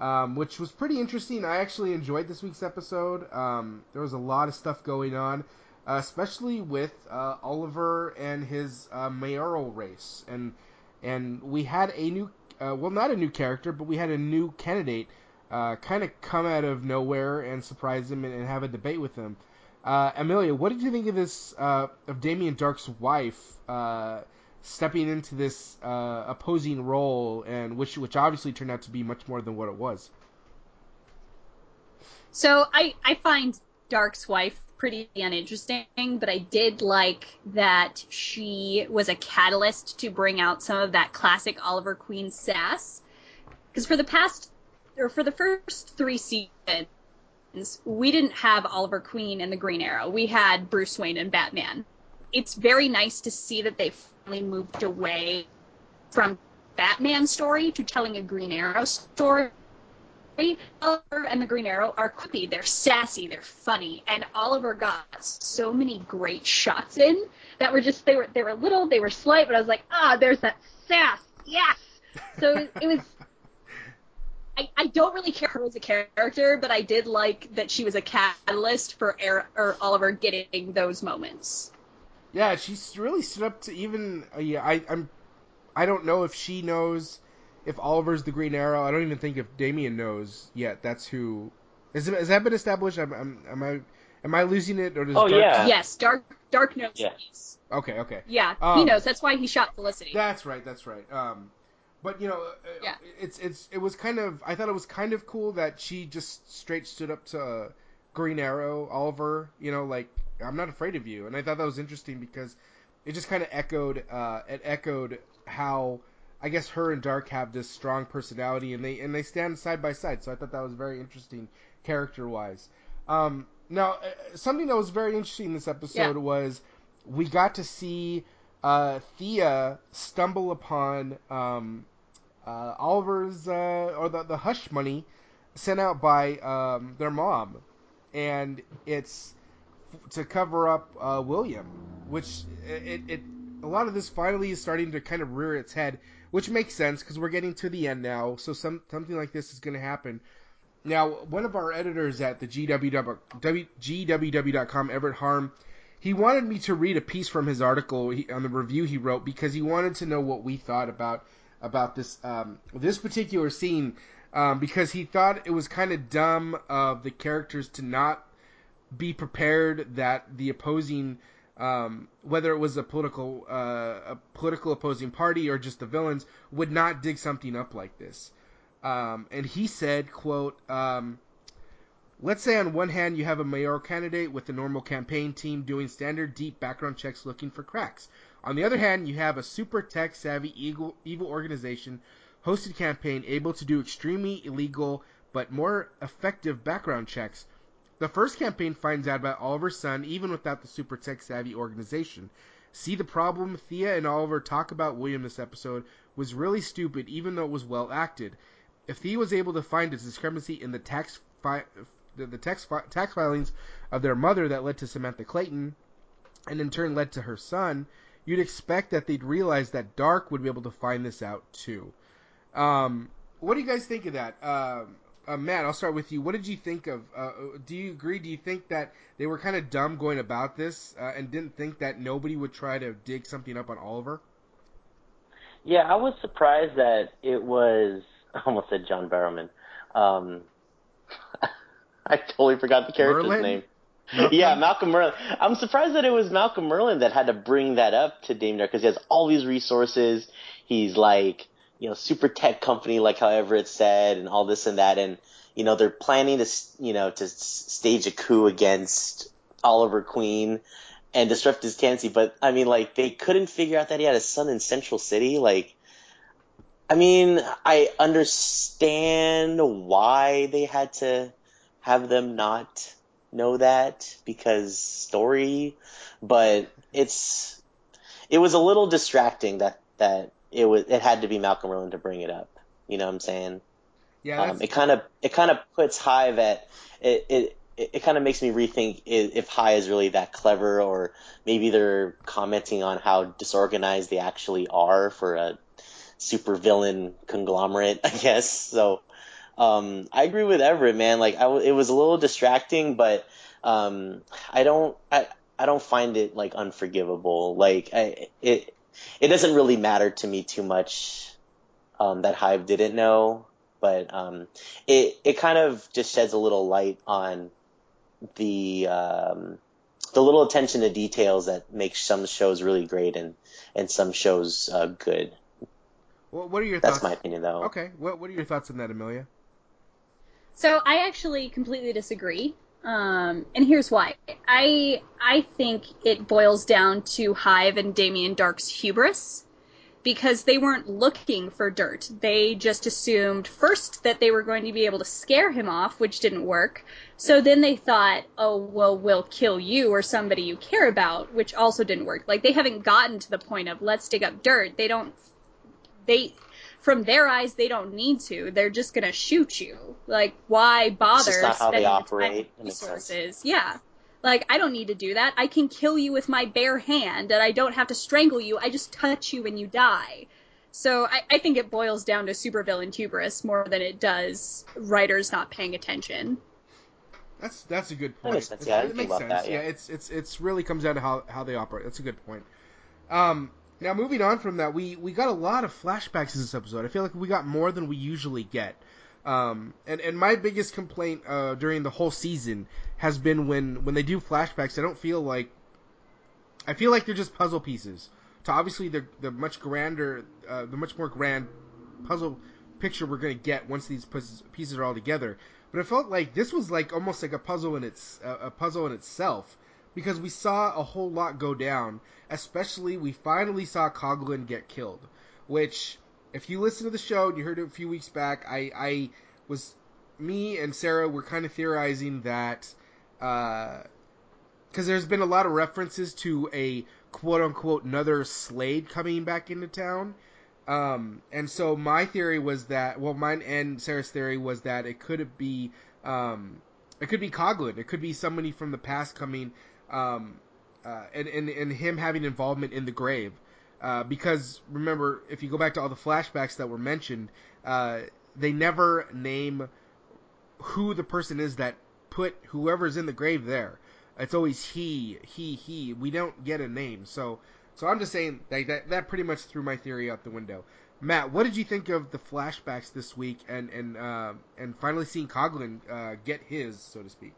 Um, which was pretty interesting. I actually enjoyed this week's episode. Um, there was a lot of stuff going on, uh, especially with uh, Oliver and his uh, mayoral race. And and we had a new, uh, well, not a new character, but we had a new candidate uh, kind of come out of nowhere and surprise him and, and have a debate with him. Uh, Amelia, what did you think of this, uh, of Damien Darhk's wife uh, stepping into this uh, opposing role, and which which obviously turned out to be much more than what it was? So I, I find Dark's wife pretty uninteresting, but I did like that she was a catalyst to bring out some of that classic Oliver Queen sass. Because for the past, or for the first three seasons, we didn't have Oliver Queen and the Green Arrow. We had Bruce Wayne and Batman. It's very nice to see that they've finally moved away from Batman's story to telling a Green Arrow story. Oliver and the Green Arrow are quippy, they're sassy, they're funny, and Oliver got so many great shots in that were just, they were they were little, they were slight, but I was like, ah, oh, there's that sass, yes! So it, it was, I, I don't really care her as a character, but I did like that she was a catalyst for Air, or Oliver getting those moments. Yeah, she's really stood up to even. Uh, yeah, I, I'm. I don't know if she knows if Oliver's the Green Arrow. I don't even think if Damien knows yet. That's who. Is it, has that been established? I'm, I'm, am I? Am I losing it? Or does oh Dark... yeah. Yes, Dark. Dark knows. Yes. Okay. Okay. Yeah, um, he knows. That's why he shot Felicity. That's right. That's right. Um, but you know, yeah. it's it's it was kind of. I thought it was kind of cool that she just straight stood up to uh, Green Arrow, Oliver. You know, like, I'm not afraid of you. And I thought that was interesting because it just kind of echoed, uh, it echoed how, I guess, her and Dark have this strong personality, and they, and they stand side by side. So I thought that was very interesting character wise. Um, now uh, something that was very interesting in this episode yeah. was we got to see, uh, Thea stumble upon, um, uh, Oliver's, uh, or the, the hush money sent out by, um, their mom. And it's to cover up uh, William, which it, it a lot of this finally is starting to kind of rear its head, which makes sense because we're getting to the end now, so some something like this is going to happen. Now, one of our editors at the G W W dot com, Everett Harm, he wanted me to read a piece from his article he, on the review he wrote because he wanted to know what we thought about about this um, this particular scene um, because he thought it was kind of dumb of the characters to not be prepared that the opposing, um, whether it was a political, uh, a political opposing party or just the villains, would not dig something up like this. Um, and he said, quote, um, let's say on one hand you have a mayoral candidate with a normal campaign team doing standard deep background checks looking for cracks. On the other hand, you have a super tech-savvy evil, evil organization hosted campaign able to do extremely illegal but more effective background checks. The first campaign finds out about Oliver's son, even without the super tech-savvy organization. See the problem? Thea and Oliver talk about William this episode was really stupid, even though it was well acted. If Thea was able to find a discrepancy in the tax fi- the tax, fi- tax filings of their mother that led to Samantha Clayton, and in turn led to her son, you'd expect that they'd realize that Dark would be able to find this out too. Um, what do you guys think of that? Um... Uh, Matt, I'll start with you. What did you think of, uh, do you agree, do you think that they were kind of dumb going about this uh, and didn't think that nobody would try to dig something up on Oliver? Yeah, I was surprised that it was, I almost said John Barrowman. Um, I totally forgot the character's Merlin? name. Malcolm? Yeah, Malcolm Merlin. I'm surprised that it was Malcolm Merlin that had to bring that up to Damien Darhk because he has all these resources. He's like, you know, super tech company, like however it's said, and all this and that. And, you know, they're planning to, you know, to stage a coup against Oliver Queen and disrupt his candidacy. But, I mean, like, they couldn't figure out that he had a son in Central City. Like, I mean, I understand why they had to have them not know that, because story, but it's it was a little distracting that, that it was it had to be Malcolm Merlyn to bring it up. You know what I'm saying? Yeah. Um, it kind of it kind of puts Hive at it. it It kind of makes me rethink if High is really that clever, or maybe they're commenting on how disorganized they actually are for a supervillain conglomerate, I guess. So um, I agree with Everett, man. Like I w- it was a little distracting, but um, I don't, I, I don't find it like unforgivable. Like I, it, it doesn't really matter to me too much um, that Hive didn't know, but um, it, it kind of just sheds a little light on the um, the little attention to details that makes some shows really great and and some shows uh, good. Well, what are your That's thoughts? That's my opinion, though. Okay. What What are your thoughts on that, Amelia? So I actually completely disagree, um, and here's why. I I think it boils down to Hive and Damien Darhk's hubris, because they weren't looking for dirt. They just assumed first that they were going to be able to scare him off, which didn't work. So then they thought, oh, well, we'll kill you or somebody you care about, which also didn't work. Like, they haven't gotten to the point of, let's dig up dirt. They don't, they, from their eyes, they don't need to. They're just going to shoot you. Like, why bother? It's just not how they operate. Resources. Yeah. Like, I don't need to do that. I can kill you with my bare hand, and I don't have to strangle you. I just touch you and you die. So I, I think it boils down to supervillain hubris more than it does writers not paying attention. That's that's a good point. That makes sense. Yeah, it makes sense. That, yeah. yeah, it's it's it's really comes down to how, how they operate. That's a good point. Um, now, moving on from that, we, we got a lot of flashbacks in this episode. I feel like we got more than we usually get. Um, and, and my biggest complaint uh, during the whole season has been when, when they do flashbacks, I don't feel like... I feel like they're just puzzle pieces to obviously the the much grander, uh, the much more grand puzzle picture we're going to get once these pieces are all together. But it felt like this was like almost like a puzzle in its uh, a puzzle in itself, because we saw a whole lot go down, especially we finally saw Coughlin get killed, which... If you listen to the show, and you heard it a few weeks back, I, I was, me and Sarah were kind of theorizing that, because uh, there's been a lot of references to a quote-unquote another Slade coming back into town, um, and so my theory was that, well, mine and Sarah's theory was that it could be, um, it could be Coughlin, it could be somebody from the past coming, um, uh, and, and, and him having involvement in the grave. Uh, because, remember, if you go back to all the flashbacks that were mentioned, uh, they never name who the person is that put whoever's in the grave there. It's always he, he, he. We don't get a name. So so I'm just saying that, that, that pretty much threw my theory out the window. Matt, what did you think of the flashbacks this week and, and, uh, and finally seeing Coughlin uh, get his, so to speak?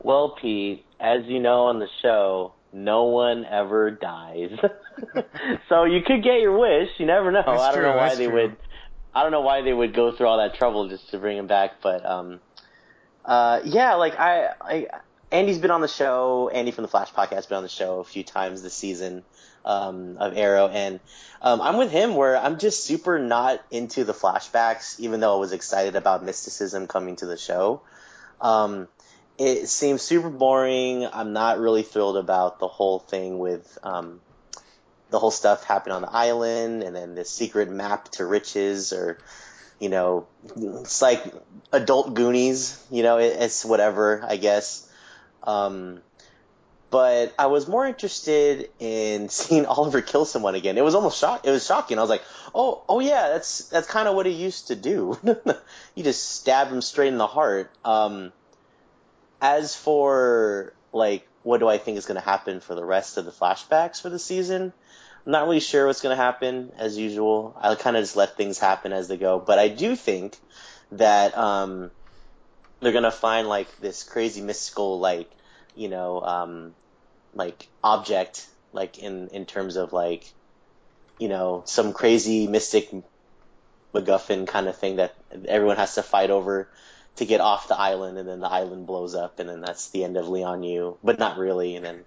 Well, Pete, as you know on the show... No one ever dies. So you could get your wish. You never know. That's I don't true, know why they true. would I don't know why they would go through all that trouble just to bring him back, but um uh yeah, like I I Andy's been on the show, Andy from the Flash Podcast's been on the show a few times this season um of Arrow, and um I'm with him where I'm just super not into the flashbacks, even though I was excited about mysticism coming to the show. Um It seems super boring. I'm not really thrilled about the whole thing with um, the whole stuff happening on the island, and then this secret map to riches, or you know, it's like adult Goonies. You know, it, it's whatever, I guess. Um, but I was more interested in seeing Oliver kill someone again. It was almost shock. It was shocking. I was like, oh, oh yeah, that's that's kind of what he used to do. You just stab him straight in the heart. Um, As for, like, what do I think is going to happen for the rest of the flashbacks for the season, I'm not really sure what's going to happen, as usual. I kind of just let things happen as they go. But I do think that um, they're going to find, like, this crazy mystical, like, you know, um, like, object, like, in, in terms of, like, you know, some crazy mystic MacGuffin kind of thing that everyone has to fight over to get off the island, and then the island blows up, and then that's the end of Leon Yu, but not really, and then,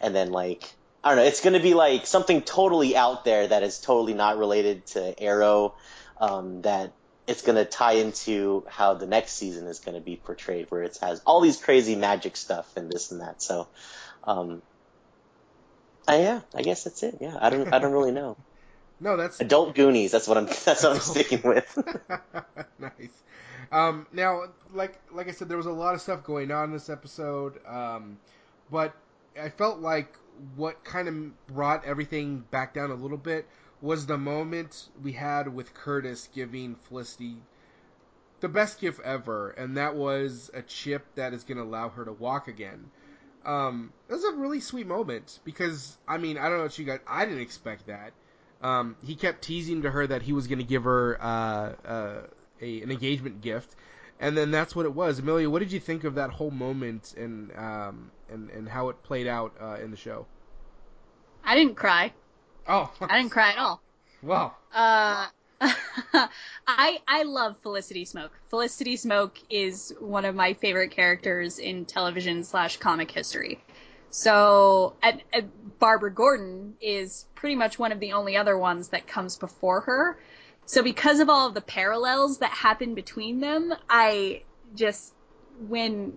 and then like, I don't know. It's going to be like something totally out there that is totally not related to Arrow. Um, that it's going to tie into how the next season is going to be portrayed, where it has all these crazy magic stuff and this and that. So, um, I, yeah, I guess that's it. Yeah, I don't, I don't really know. No, that's Adult Goonies. That's what I'm. That's what I'm sticking with. Nice. Um, now, like like I said, there was a lot of stuff going on in this episode, um, but I felt like what kind of brought everything back down a little bit was the moment we had with Curtis giving Felicity the best gift ever, and that was a chip that is going to allow her to walk again. Um, it was a really sweet moment because, I mean, I don't know what you guys, I didn't expect that. Um, he kept teasing to her that he was going to give her uh, uh, a, an engagement gift, and then that's what it was. Amelia, what did you think of that whole moment and um, and, and how it played out uh, in the show? I didn't cry. Oh, I didn't cry at all. Wow. Uh, I I love Felicity Smoke. Felicity Smoke is one of my favorite characters in television slash comic history. So, and, and Barbara Gordon is pretty much one of the only other ones that comes before her. So because of all of the parallels that happen between them, I just, when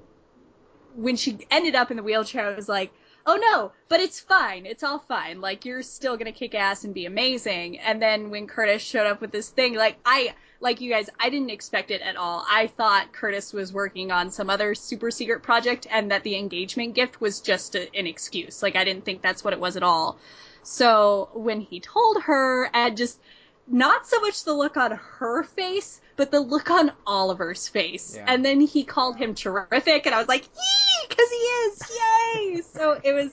when she ended up in the wheelchair, I was like, oh no, but it's fine. It's all fine. Like, you're still going to kick ass and be amazing. And then when Curtis showed up with this thing, like I, like you guys, I didn't expect it at all. I thought Curtis was working on some other super secret project and that the engagement gift was just a, an excuse. Like, I didn't think that's what it was at all. So when he told her, and just not so much the look on her face, but the look on Oliver's face. Yeah. And then he called him terrific, and I was like, yee, because he is, yay! So it was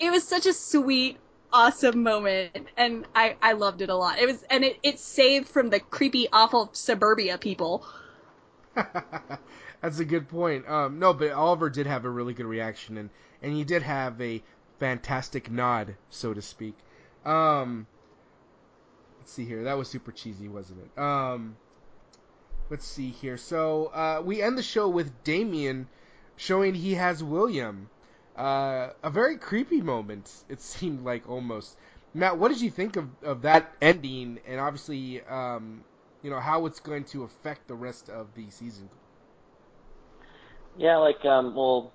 it was such a sweet, awesome moment, and I, I loved it a lot. It was, and it, it saved from the creepy, awful suburbia people. That's a good point. Um, no, but Oliver did have a really good reaction, and, and he did have a fantastic nod, so to speak. Um, let's see here. That was super cheesy, wasn't it? Um... Let's see here. So uh, we end the show with Damien showing he has William. Uh, a very creepy moment, it seemed like, almost. Matt, what did you think of, of that ending, and obviously, um, you know, how it's going to affect the rest of the season? Yeah, like, um, well,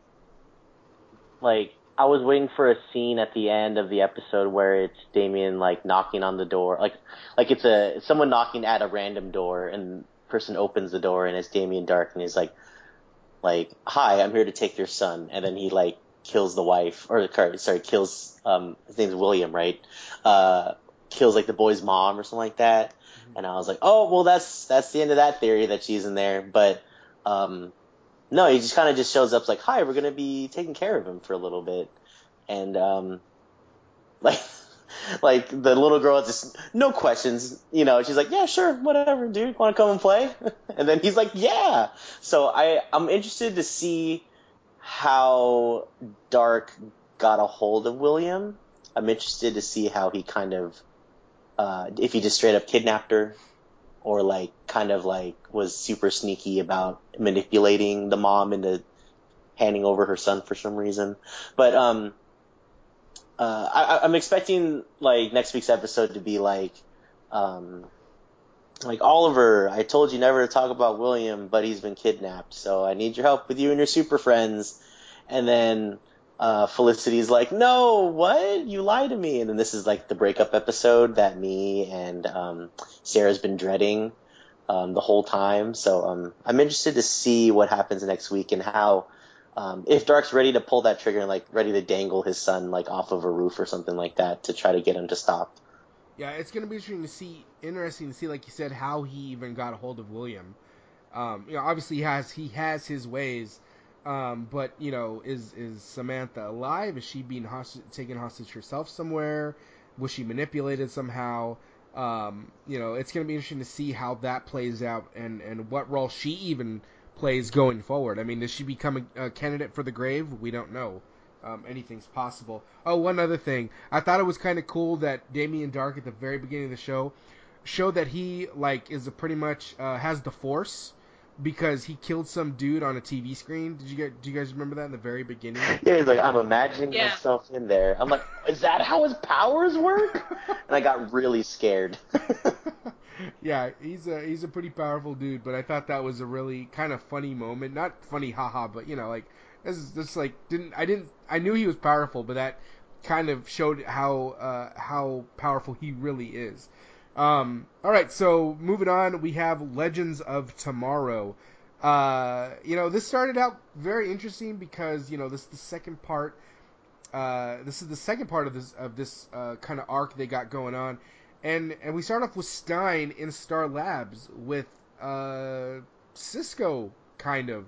like, I was waiting for a scene at the end of the episode where it's Damien, like, knocking on the door. Like, like it's a someone knocking at a random door, and person opens the door and it's Damien Darhk, and he's like, like, hi, I'm here to take your son. And then he like kills the wife, or sorry, kills, um, his name's William, right? Uh, kills like the boy's mom or something like that. Mm-hmm. And I was like, oh, well, that's, that's the end of that theory that she's in there. But, um, no, he just kind of just shows up like, hi, we're going to be taking care of him for a little bit. And, um, like, like, the little girl just, no questions, you know, she's like, yeah, sure, whatever, dude, want to come and play? And then he's like, yeah! So I, I'm interested to see how Dark got a hold of William. I'm interested to see how he kind of, uh, if he just straight up kidnapped her, or, like, kind of, like, was super sneaky about manipulating the mom into handing over her son for some reason. But, um... Uh, I, I'm expecting like next week's episode to be like, um, like Oliver, I told you never to talk about William, but he's been kidnapped, so I need your help with you and your super friends. And then uh, Felicity's like, no, what? You lied to me. And then this is like the breakup episode that me and um, Sarah's been dreading um, the whole time. So um, I'm interested to see what happens next week and how. Um, if Dark's ready to pull that trigger and, like, ready to dangle his son, like, off of a roof or something like that to try to get him to stop. Yeah, it's going to be interesting to see, interesting to see, like you said, how he even got a hold of William. Um, you know, obviously he has, he has his ways, um, but, you know, is, is Samantha alive? Is she being hostage, taken hostage herself somewhere? Was she manipulated somehow? Um, you know, it's going to be interesting to see how that plays out and, and what role she even plays going forward. I mean, does she become a, a candidate for the grave? We don't know. Um, anything's possible. Oh, one other thing. I thought it was kind of cool that Damien Darhk at the very beginning of the show showed that he like is a pretty much uh, has the Force, because he killed some dude on a T V screen. Did you guys, do you guys remember that in the very beginning? Yeah, he's like, I'm imagining yeah. myself in there. I'm like, is that how his powers work? And I got really scared. Yeah, he's a he's a pretty powerful dude, but I thought that was a really kind of funny moment. Not funny, haha, but you know, like this is just like didn't I didn't I knew he was powerful, but that kind of showed how uh, how powerful he really is. Um, all right, so moving on, we have Legends of Tomorrow. Uh, you know, this started out very interesting because, you know, this is the second part. Uh, this is the second part of this of this uh, kind of arc they got going on, and and we start off with Stein in Star Labs with uh, Cisco, kind of.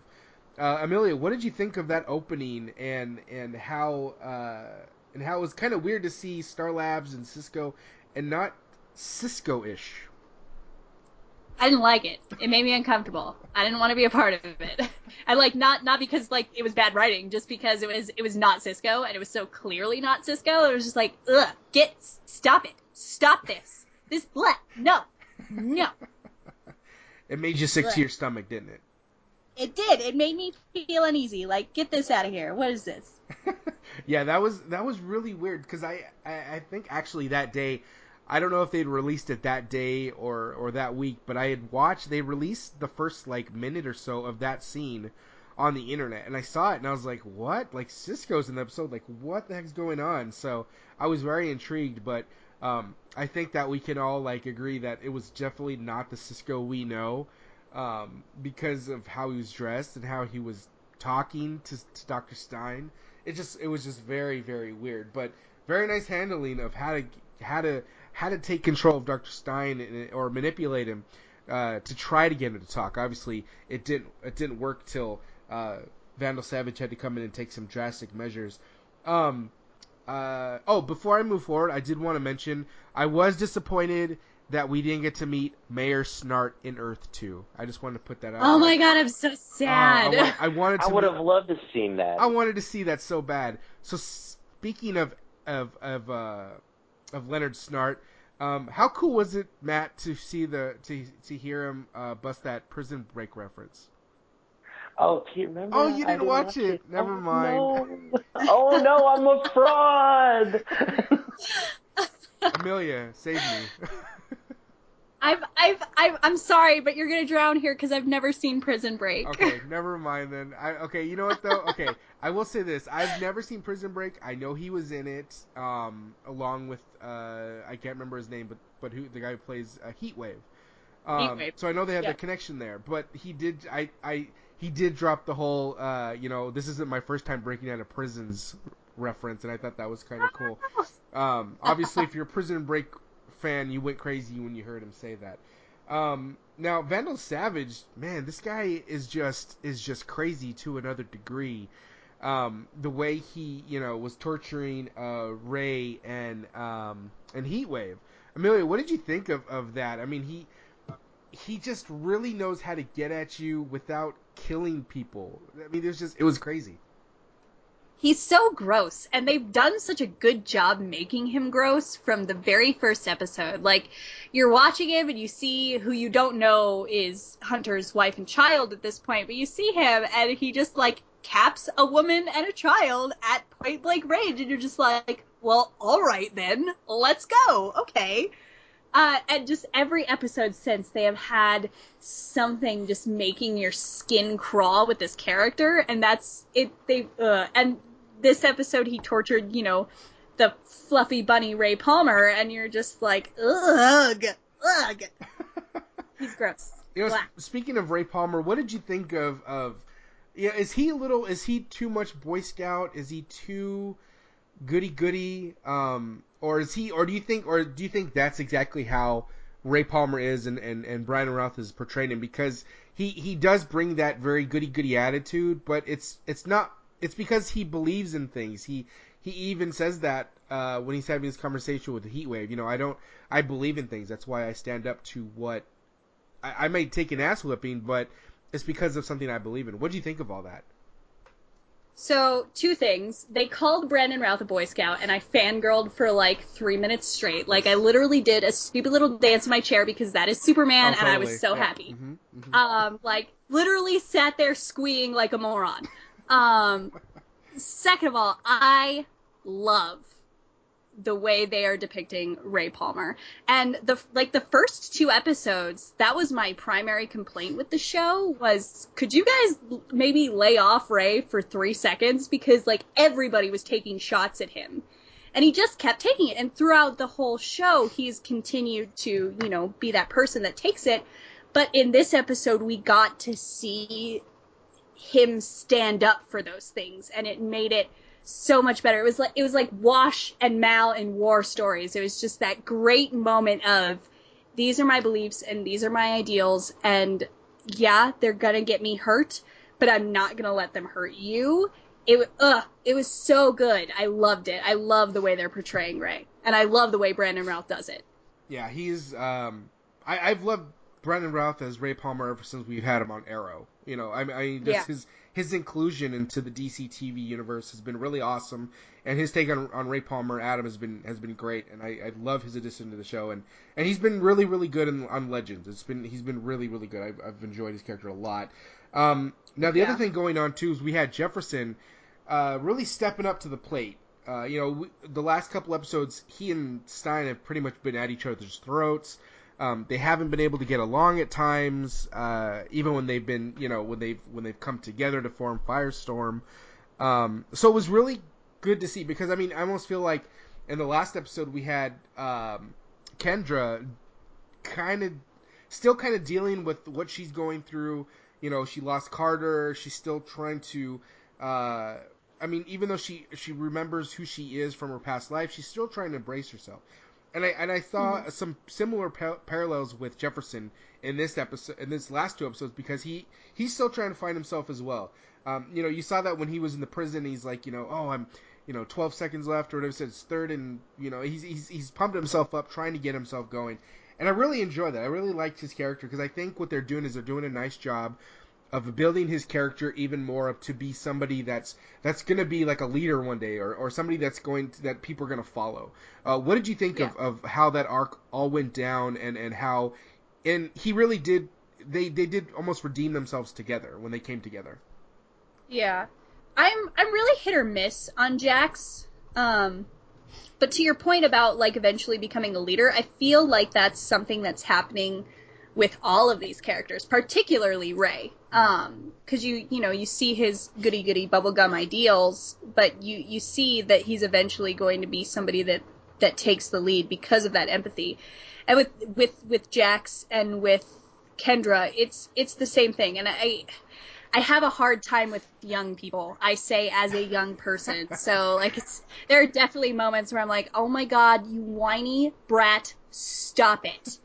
Uh, Amelia, what did you think of that opening and and how uh, and how it was kind of weird to see Star Labs and Cisco and not Cisco-ish. I didn't like it. It made me uncomfortable. I didn't want to be a part of it. I like not not because like it was bad writing, just because it was it was not Cisco, and it was so clearly not Cisco. It was just like, ugh, get stop it, stop this, this bleh, no, no. It made you sick bleh. to your stomach, didn't it? It did. It made me feel uneasy. Like, get this out of here. What is this? Yeah, that was that was really weird because I, I I think actually that day. I don't know if they'd released it that day or, or that week, but I had watched, they released the first, like, minute or so of that scene on the internet, and I saw it, and I was like, what? Like, Cisco's in the episode, like, what the heck's going on? So, I was very intrigued, but um, I think that we can all, like, agree that it was definitely not the Cisco we know, um, because of how he was dressed and how he was talking to, to Doctor Stein. It just, it was just very, very weird, but very nice handling of how to, how to, how to take control of Doctor Stein or manipulate him uh, to try to get him to talk. Obviously, it didn't it didn't work till uh, Vandal Savage had to come in and take some drastic measures. Um, uh, oh, before I move forward, I did want to mention I was disappointed that we didn't get to meet Mayor Snart in Earth two. I just wanted to put that out. Oh, there. My God, I'm so sad. Uh, I, wa- I wanted. To I would have loved to have seen that. I wanted to see that so bad. So speaking of of of. Uh, of Leonard Snart. Um, how cool was it, Matt, to see the to to hear him uh, bust that Prison Break reference? Oh, do you remember? Oh, you didn't, didn't watch, watch it. it. Never oh, mind. No. Oh no, I'm a fraud. Amelia, save me. I've, I've, I've, I'm sorry, but you're gonna drown here because I've never seen Prison Break. Okay, never mind then. I, okay, you know what though? Okay, I will say this: I've never seen Prison Break. I know he was in it, um, along with uh, I can't remember his name, but but who the guy who plays uh, Heatwave. Um, Heatwave. So I know they have yeah. the connection there, but he did, I, I, he did drop the whole, uh, you know, this isn't my first time breaking out of prisons reference, and I thought that was kind of cool. Um, obviously, if you're a Prison Break fan, you went crazy when you heard him say that. Um, now, Vandal Savage, man, this guy is just is just crazy to another degree. Um, the way he, you know, was torturing uh, Ray and um, and Heatwave. Amelia, what did you think of, of that? I mean, he he just really knows how to get at you without killing people. I mean, there's just it was crazy. He's so gross, and they've done such a good job making him gross from the very first episode. Like, you're watching him, and you see who you don't know is Hunter's wife and child at this point, but you see him, and he just, like, caps a woman and a child at point-blank range, and you're just like, well, all right then, let's go, okay. Uh, and just every episode since, they have had something just making your skin crawl with this character, and that's it. They uh, and this episode he tortured, you know, the fluffy bunny Ray Palmer, and you're just like, ugh, ugh. He's gross. You know, speaking of Ray Palmer, what did you think of of? Yeah, is he a little? Is he too much Boy Scout? Is he too goody goody? Um. Or is he, or do you think, or do you think that's exactly how Ray Palmer is and, and, and Brian O'Rourke is portraying him? Because he, he does bring that very goody-goody attitude, but it's it's not, it's because he believes in things. He he even says that uh, when he's having this conversation with the Heatwave. You know, I don't, I believe in things. That's why I stand up to what, I, I may take an ass whipping, but it's because of something I believe in. What do you think of all that? So, two things. They called Brandon Routh a Boy Scout, and I fangirled for, like, three minutes straight. Like, I literally did a stupid little dance in my chair because that is Superman, oh, totally. And I was so yeah. happy. Mm-hmm, mm-hmm. Um, like, literally sat there squeeing like a moron. Um, second of all, I love the way they are depicting Ray Palmer. And, the like, the first two episodes, that was my primary complaint with the show, was could you guys maybe lay off Ray for three seconds? Because, like, everybody was taking shots at him. And he just kept taking it. And throughout the whole show, he's continued to, you know, be that person that takes it. But in this episode, we got to see him stand up for those things. And it made it so much better. It was like it was like Wash and Mal in War Stories. It was just that great moment of these are my beliefs and these are my ideals, and yeah, they're gonna get me hurt, but I'm not gonna let them hurt you. It uh, it was so good. I loved it. I love the way they're portraying Ray, and I love the way Brandon Routh does it. Yeah, he's um, I, I've loved Brandon Routh as Ray Palmer ever since we've had him on Arrow. You know, I mean, I just yeah. his. His inclusion into the D C T V universe has been really awesome, and his take on, on Ray Palmer, Adam, has been has been great, and I, I love his addition to the show, and, and he's been really really good in, on Legends. It's been he's been really really good. I've, I've enjoyed his character a lot. Um, now the yeah. other thing going on too is we had Jefferson uh, really stepping up to the plate. Uh, you know, we, the last couple episodes, he and Stein have pretty much been at each other's throats. Um, they haven't been able to get along at times, uh, even when they've been, you know, when they've when they've come together to form Firestorm. Um, so it was really good to see, because I mean, I almost feel like in the last episode we had um, Kendra kind of still kind of dealing with what she's going through. You know, she lost Carter. She's still trying to. Uh, I mean, even though she she remembers who she is from her past life, she's still trying to embrace herself. And I and I saw mm-hmm. some similar par- parallels with Jefferson in this episode, in this last two episodes, because he, he's still trying to find himself as well. Um, you know, you saw that when he was in the prison. He's like, you know, oh, I'm, you know, twelve seconds left or whatever. So it's third, and you know, he's he's he's pumped himself up, trying to get himself going. And I really enjoy that. I really liked his character, because I think what they're doing is they're doing a nice job of building his character even more up to be somebody that's that's going to be like a leader one day, or, or somebody that's going to, that people are going to follow. Uh, what did you think yeah. of, of how that arc all went down, and, and how and he really did they, they did almost redeem themselves together when they came together? Yeah, I'm I'm really hit or miss on Jax. Um, but to your point about like eventually becoming a leader, I feel like that's something that's happening with all of these characters, particularly Ray. Um, cause you, you know, you see his goody goody bubblegum ideals, but you, you see that he's eventually going to be somebody that, that takes the lead because of that empathy. And with, with, with Jax and with Kendra, it's, it's the same thing. And I, I have a hard time with young people. I say as a young person. So like it's, there are definitely moments where I'm like, oh my God, you whiny brat, stop it.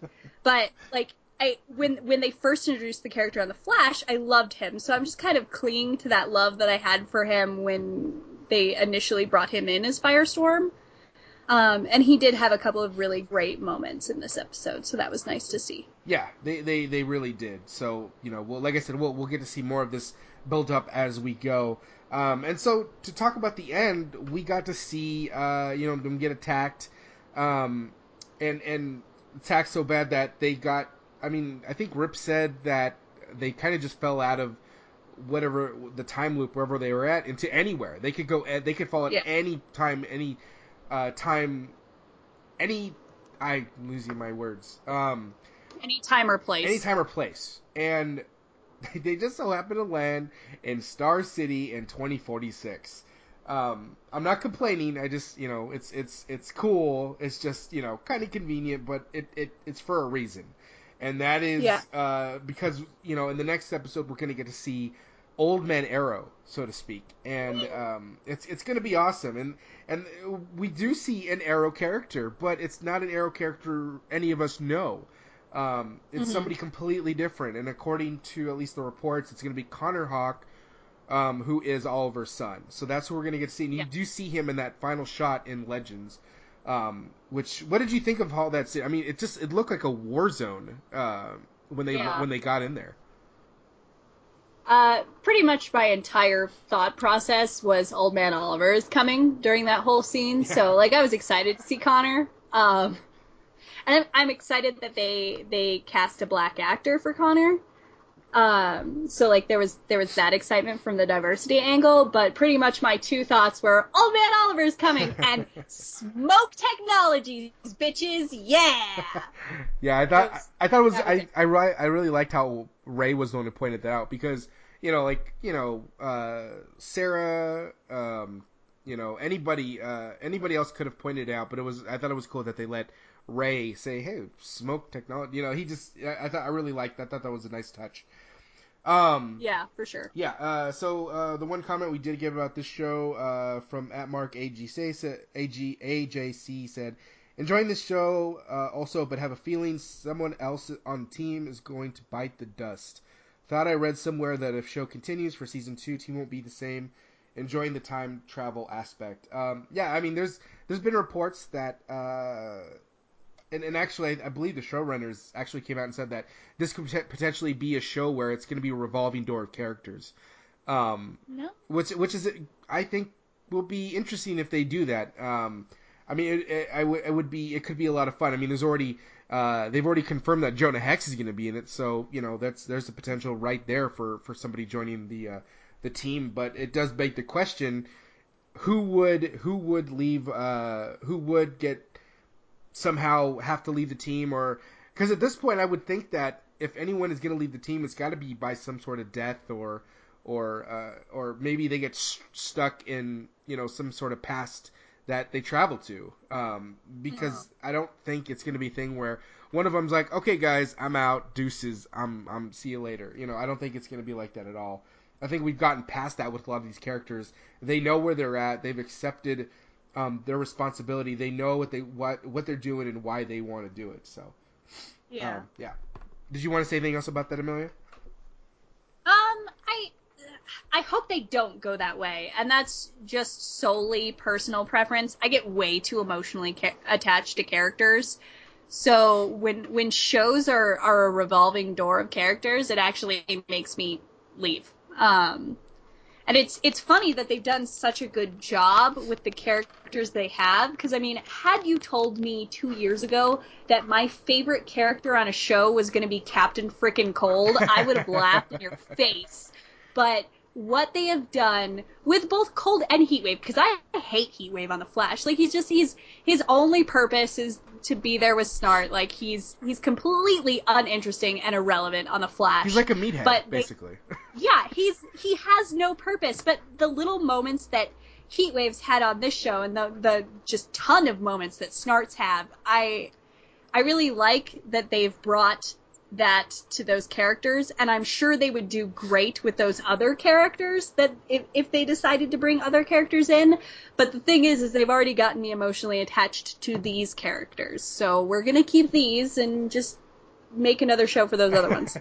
But like, I, when when they first introduced the character on The Flash, I loved him. So I'm just kind of clinging to that love that I had for him when they initially brought him in as Firestorm. Um, and he did have a couple of really great moments in this episode, so that was nice to see. Yeah, they, they, they really did. So, you know, well, like I said, we'll, we'll get to see more of this build up as we go. Um, and so to talk about the end, we got to see, uh, you know, them get attacked. Um, and, and attacked so bad that they got... I mean, I think Rip said that they kind of just fell out of whatever the time loop, wherever they were at, into anywhere. They could go, they could fall at yeah. any time, any uh, time, any. I'm losing my words. Um, any time or place. Any time or place, and they just so happened to land in Star City in twenty forty-six. Um, I'm not complaining. I just, you know, it's it's it's cool. It's just, you know, kind of convenient, but it, it it's for a reason. And that is yeah. uh, because, you know, in the next episode, we're going to get to see Old Man Arrow, so to speak. And um, it's it's going to be awesome. And and we do see an Arrow character, but it's not an Arrow character any of us know. Um, it's mm-hmm. somebody completely different. And according to at least the reports, it's going to be Connor Hawke, um, who is Oliver's son. So that's what we're going to get to see. And yeah. you do see him in that final shot in Legends. Um, which, what did you think of all that? I mean, it just, it looked like a war zone, uh, when they, yeah. when they got in there. Uh, pretty much my entire thought process was Old Man Oliver is coming during that whole scene. Yeah. So, like, I was excited to see Connor. Um, and I'm excited that they they cast a black actor for Connor. Um, so, like, there was there was that excitement from the diversity angle. But pretty much my two thoughts were, Old Man Oliver is coming, and smoke technologies, bitches, yeah. Yeah, I thought was, I, I thought it was, was I it. I, I really liked how Ray was the one who pointed that out, because, you know, like, you know, uh, Sarah, um, you know, anybody, uh, anybody else could have pointed it out, but it was, I thought it was cool that they let Ray say, hey, smoke technology, you know, he just, I, I thought, I really liked that, I thought that was a nice touch. Um, yeah, for sure. Yeah, uh, so, uh, the one comment we did give about this show, uh, from at Mark A G A J C said, enjoying this show, uh, also, but have a feeling someone else on the team is going to bite the dust. Thought I read somewhere that if show continues for season two, team won't be the same. Enjoying the time travel aspect. Um, yeah, I mean, there's there's been reports that, uh, and, and actually, I, I believe the showrunners actually came out and said that this could potentially be a show where it's going to be a revolving door of characters. Um, no. Which, which is, I think, will be interesting if they do that. Um I mean, it, it, I w- it would be, it could be a lot of fun. I mean, there's already, uh, they've already confirmed that Jonah Hex is going to be in it, so you know that's there's the potential right there for, for somebody joining the uh, the team. But it does beg the question: who would who would leave? Uh, who would get somehow have to leave the team? Or because at this point, I would think that if anyone is going to leave the team, it's got to be by some sort of death or or uh, or maybe they get st- stuck in you know some sort of past that they travel to, um, because no. I don't think it's going to be a thing where one of them's like, okay, guys, I'm out, deuces, I'm, I'm, see you later. You know, I don't think it's going to be like that at all. I think we've gotten past that with a lot of these characters. They know where they're at. They've accepted, um, their responsibility. They know what they, what, what they're doing and why they want to do it. So, yeah. Um, yeah. Did you want to say anything else about that, Amelia? Um, I, I hope they don't go that way, and that's just solely personal preference. I get way too emotionally ca- attached to characters, so when when shows are, are a revolving door of characters, it actually makes me leave. Um, and it's it's funny that they've done such a good job with the characters they have, because, I mean, had you told me two years ago that my favorite character on a show was going to be Captain Frickin' Cold, I would have laughed in your face. But what they have done with both Cold and Heatwave, because I hate Heatwave on The Flash. Like, he's just, he's, his only purpose is to be there with Snart. Like, he's he's completely uninteresting and irrelevant on The Flash. He's like a meathead, but basically. They, yeah, he's he has no purpose. But the little moments that Heatwave's had on this show, and the, the just ton of moments that Snart's have, I I really like that they've brought that to those characters, and I'm sure they would do great with those other characters that if, if they decided to bring other characters in. But the thing is, is they've already gotten me emotionally attached to these characters. So we're going to keep these and just make another show for those other ones.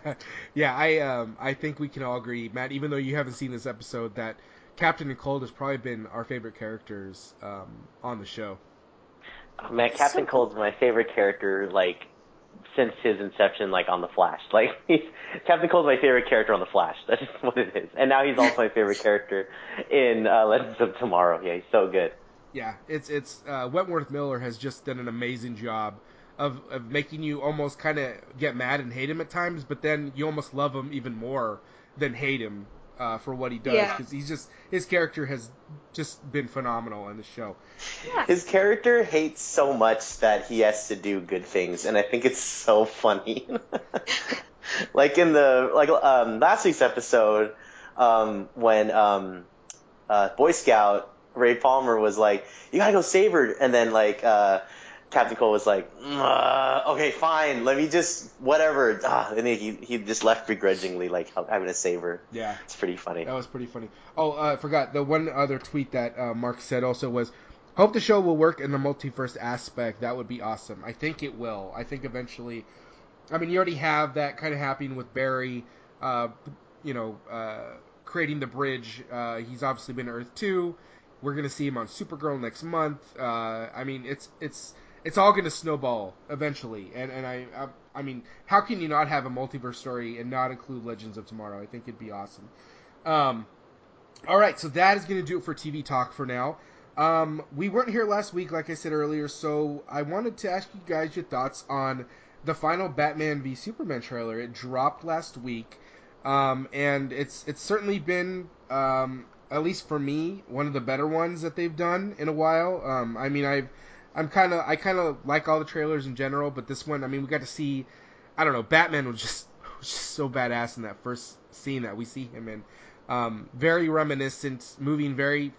Yeah, I um, I think we can all agree, Matt, even though you haven't seen this episode, that Captain and Cold has probably been our favorite characters um, on the show. Oh, man, Captain so- Cold's my favorite character, like, since his inception, like, on The Flash. Like, he's, Captain Cold's my favorite character on The Flash. That's just what it is. And now he's also my favorite character in uh, Legends of Tomorrow. Yeah, he's so good. Yeah, it's, it's, uh, Wentworth Miller has just done an amazing job of, of making you almost kind of get mad and hate him at times, but then you almost love him even more than hate him uh, for what he does. Because yeah. he's just, his character has just been phenomenal in the show. Yes. His character hates so much that he has to do good things, and I think it's so funny. Like in the like um, last week's episode, um, when um, uh, Boy Scout Ray Palmer was like, "You gotta go save her," and then like uh, Captain Cole was like, uh, "Okay, fine, let me just whatever," ah, and then he he just left begrudgingly, like, "I'm gonna save her." Yeah, it's pretty funny. That was pretty funny. Oh, uh, I forgot the one other tweet that uh, Mark said also was, hope the show will work in the multiverse aspect. That would be awesome. I think it will. I think eventually, I mean, you already have that kind of happening with Barry, uh, you know, uh, creating the bridge. Uh, he's obviously been to Earth two. We're going to see him on Supergirl next month. Uh, I mean, it's, it's, it's all going to snowball eventually. And, and I, I I mean, how can you not have a multiverse story and not include Legends of Tomorrow? I think it'd be awesome. Um, all right, so that is going to do it for T V Talk for now. Um, we weren't here last week, like I said earlier, so I wanted to ask you guys your thoughts on the final Batman v Superman trailer. It dropped last week, um, and it's it's certainly been, um, at least for me, one of the better ones that they've done in a while. Um, I mean, I've I'm kind of I kind of like all the trailers in general, but this one, I mean, we got to see, I don't know, Batman was just, was just so badass in that first scene that we see him in. Um, very reminiscent, moving very.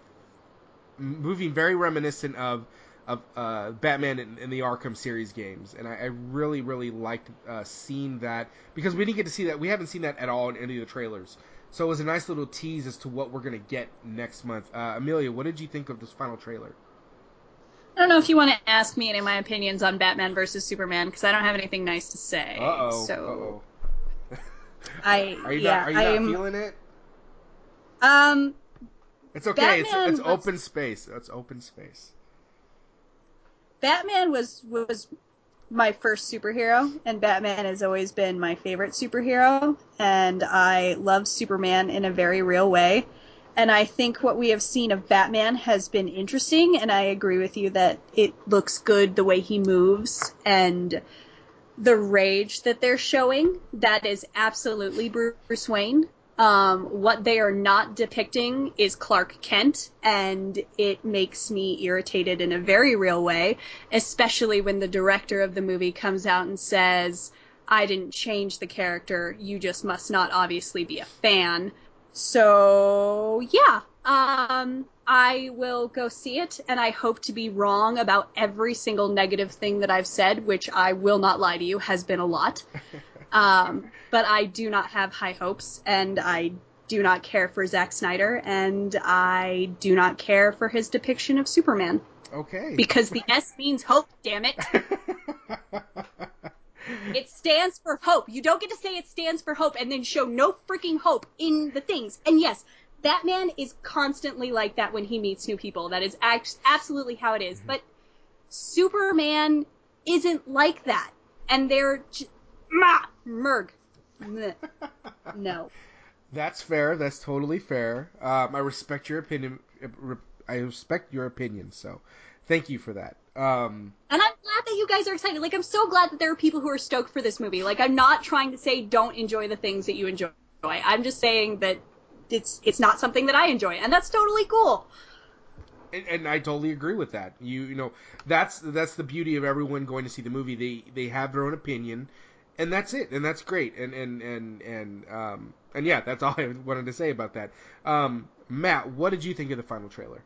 moving very reminiscent of of uh, Batman in, in the Arkham series games, and I, I really, really liked uh, seeing that, because we didn't get to see that, we haven't seen that at all in any of the trailers, so it was a nice little tease as to what we're going to get next month. Uh, Amelia, what did you think of this final trailer? I don't know if you want to ask me any of my opinions on Batman versus Superman, because I don't have anything nice to say. Uh-oh, so uh-oh. I, are you yeah, not, are you not am, feeling it? Um... It's okay. Batman it's it's was, open space. It's open space. Batman was was my first superhero, and Batman has always been my favorite superhero, and I love Superman in a very real way. And I think what we have seen of Batman has been interesting, and I agree with you that it looks good the way he moves and the rage that they're showing. That is absolutely Bruce Wayne. Um, what they are not depicting is Clark Kent, and it makes me irritated in a very real way, especially when the director of the movie comes out and says, I didn't change the character, you just must not obviously be a fan. So, yeah, um, I will go see it, and I hope to be wrong about every single negative thing that I've said, which I will not lie to you, has been a lot. Um, but I do not have high hopes, and I do not care for Zack Snyder, and I do not care for his depiction of Superman. Okay. Because the S means hope, damn it. It stands for hope. You don't get to say it stands for hope and then show no freaking hope in the things. And yes, Batman is constantly like that when he meets new people. That is absolutely how it is. Mm-hmm. But Superman isn't like that. And they're... J- Ma! Merg. No. That's fair. That's totally fair. Um, I respect your opinion. I respect your opinion, so thank you for that. Um, and I'm glad that you guys are excited. Like, I'm so glad that there are people who are stoked for this movie. Like, I'm not trying to say don't enjoy the things that you enjoy. I'm just saying that it's it's not something that I enjoy, and that's totally cool. And, and I totally agree with that. You, you know, that's that's the beauty of everyone going to see the movie. They they have their own opinion. And that's it, and that's great, and and and and um and yeah, that's all I wanted to say about that. Um, Matt, what did you think of the final trailer?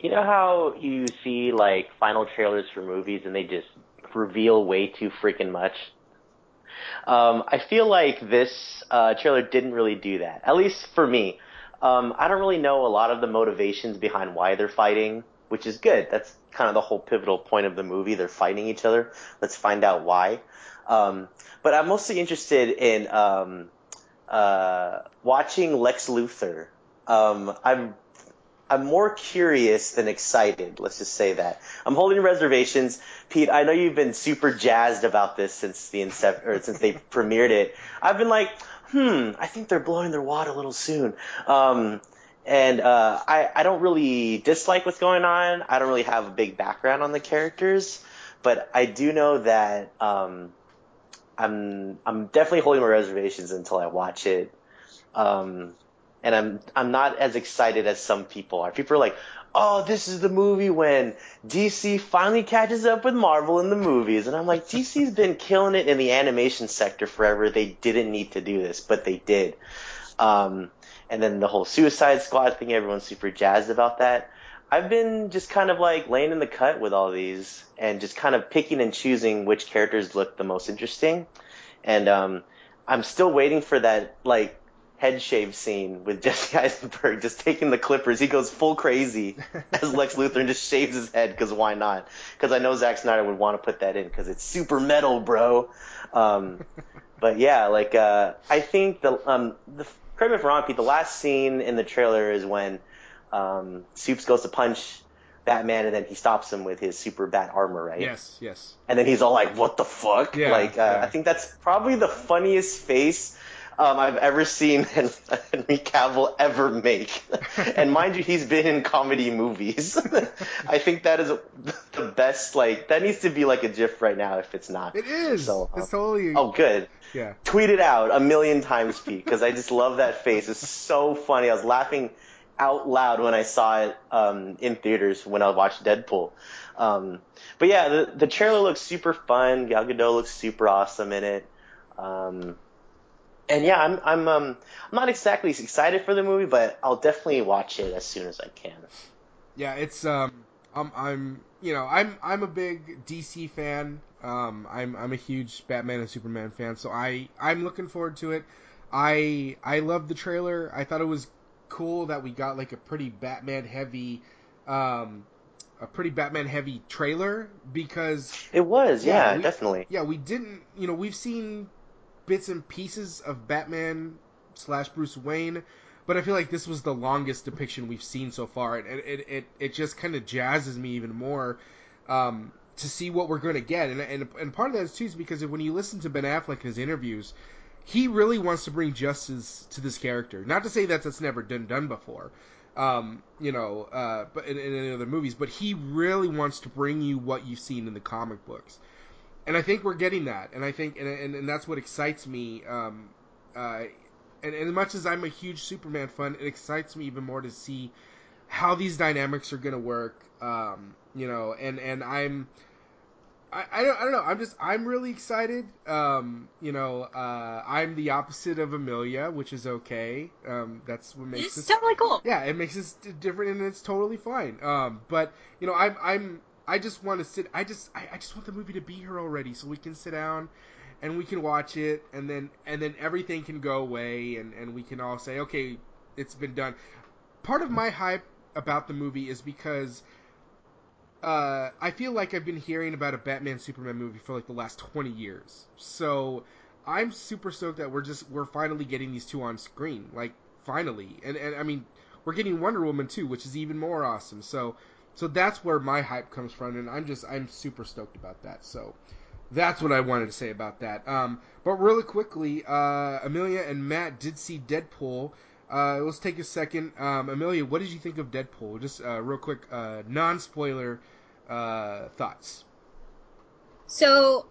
You know how you see like final trailers for movies, and they just reveal way too freaking much. Um, I feel like this uh, trailer didn't really do that, at least for me. Um, I don't really know a lot of the motivations behind why they're fighting, which is good. That's kind of the whole pivotal point of the movie. They're fighting each other. Let's find out why. Um, but I'm mostly interested in um, uh, watching Lex Luthor. Um, I'm I'm more curious than excited. Let's just say that. I'm holding reservations, Pete. I know you've been super jazzed about this since the incep- or since they premiered it. I've been like, hmm, I think they're blowing their wad a little soon. Um, and uh, I I don't really dislike what's going on. I don't really have a big background on the characters, but I do know that. Um, I'm I'm definitely holding my reservations until I watch it, um, and I'm I'm not as excited as some people are. People are like, "Oh, this is the movie when D C finally catches up with Marvel in the movies," and I'm like, "D C's been killing it in the animation sector forever. They didn't need to do this, but they did." Um, and then the whole Suicide Squad thing, everyone's super jazzed about that. I've been just kind of like laying in the cut with all these and just kind of picking and choosing which characters look the most interesting. And um, I'm still waiting for that like head shave scene with Jesse Eisenberg just taking the clippers. He goes full crazy as Lex Luthor and just shaves his head because why not? Because I know Zack Snyder would want to put that in because it's super metal, bro. Um, but yeah, like uh, I think the, um, the correct me if I'm wrong, Pete, the last scene in the trailer is when – Um, Supes goes to punch Batman, and then he stops him with his super bat armor, right? Yes, yes. And then he's all like, what the fuck? Yeah, like, uh, yeah. I think that's probably the funniest face um, I've ever seen Henry Cavill ever make. And mind you, he's been in comedy movies. I think that is the best, like, that needs to be like a GIF right now if it's not. It is. So, um, it's totally. Oh, good. Yeah. Tweet it out a million times, Pete, because I just love that face. It's so funny. I was laughing out loud when I saw it um, in theaters when I watched Deadpool. Um, but yeah, the, the trailer looks super fun. Gal Gadot looks super awesome in it. Um, and yeah, I'm I'm um, I'm not exactly excited for the movie, but I'll definitely watch it as soon as I can. Yeah, it's um I'm I'm you know I'm I'm a big D C fan. Um, I'm I'm a huge Batman and Superman fan, so I I'm looking forward to it. I I loved the trailer. I thought it was cool that we got like a pretty Batman heavy, um, a pretty Batman heavy trailer, because it was yeah, yeah we, definitely yeah we didn't you know we've seen bits and pieces of Batman slash Bruce Wayne, but I feel like this was the longest depiction we've seen so far, and it it it, it just kind of jazzes me even more. Um, to see what we're going to get. And, and and part of that is too, is because when you listen to Ben Affleck in his interviews, he really wants to bring justice to this character. Not to say that that's never been done before, um, you know, uh, but in, in other movies, but he really wants to bring you what you've seen in the comic books. And I think we're getting that. And I think, and and, and that's what excites me. Um, uh, and, and as much as I'm a huge Superman fan, it excites me even more to see how these dynamics are going to work. Um, you know, and, and I'm, I, I don't I don't know. I'm just I'm really excited. Um, you know, uh, I'm the opposite of Amelia, which is okay. Um, that's what makes it's us, totally cool. Yeah, it makes us different, and it's totally fine. Um, but you know, I'm I'm I just want to sit. I just I, I just want the movie to be here already, so we can sit down, and we can watch it, and then and then everything can go away, and, and we can all say, okay, it's been done. Part of my hype about the movie is because. Uh, I feel like I've been hearing about a Batman Superman movie for like the last twenty years. So I'm super stoked that we're just, we're finally getting these two on screen, like finally. And, and I mean, we're getting Wonder Woman too, which is even more awesome. So, so that's where my hype comes from. And I'm just, I'm super stoked about that. So that's what I wanted to say about that. Um, but really quickly, uh, Amelia and Matt did see Deadpool. Uh, let's take a second. Um, Amelia, what did you think of Deadpool? Just uh, real quick, uh, non-spoiler uh, thoughts. So,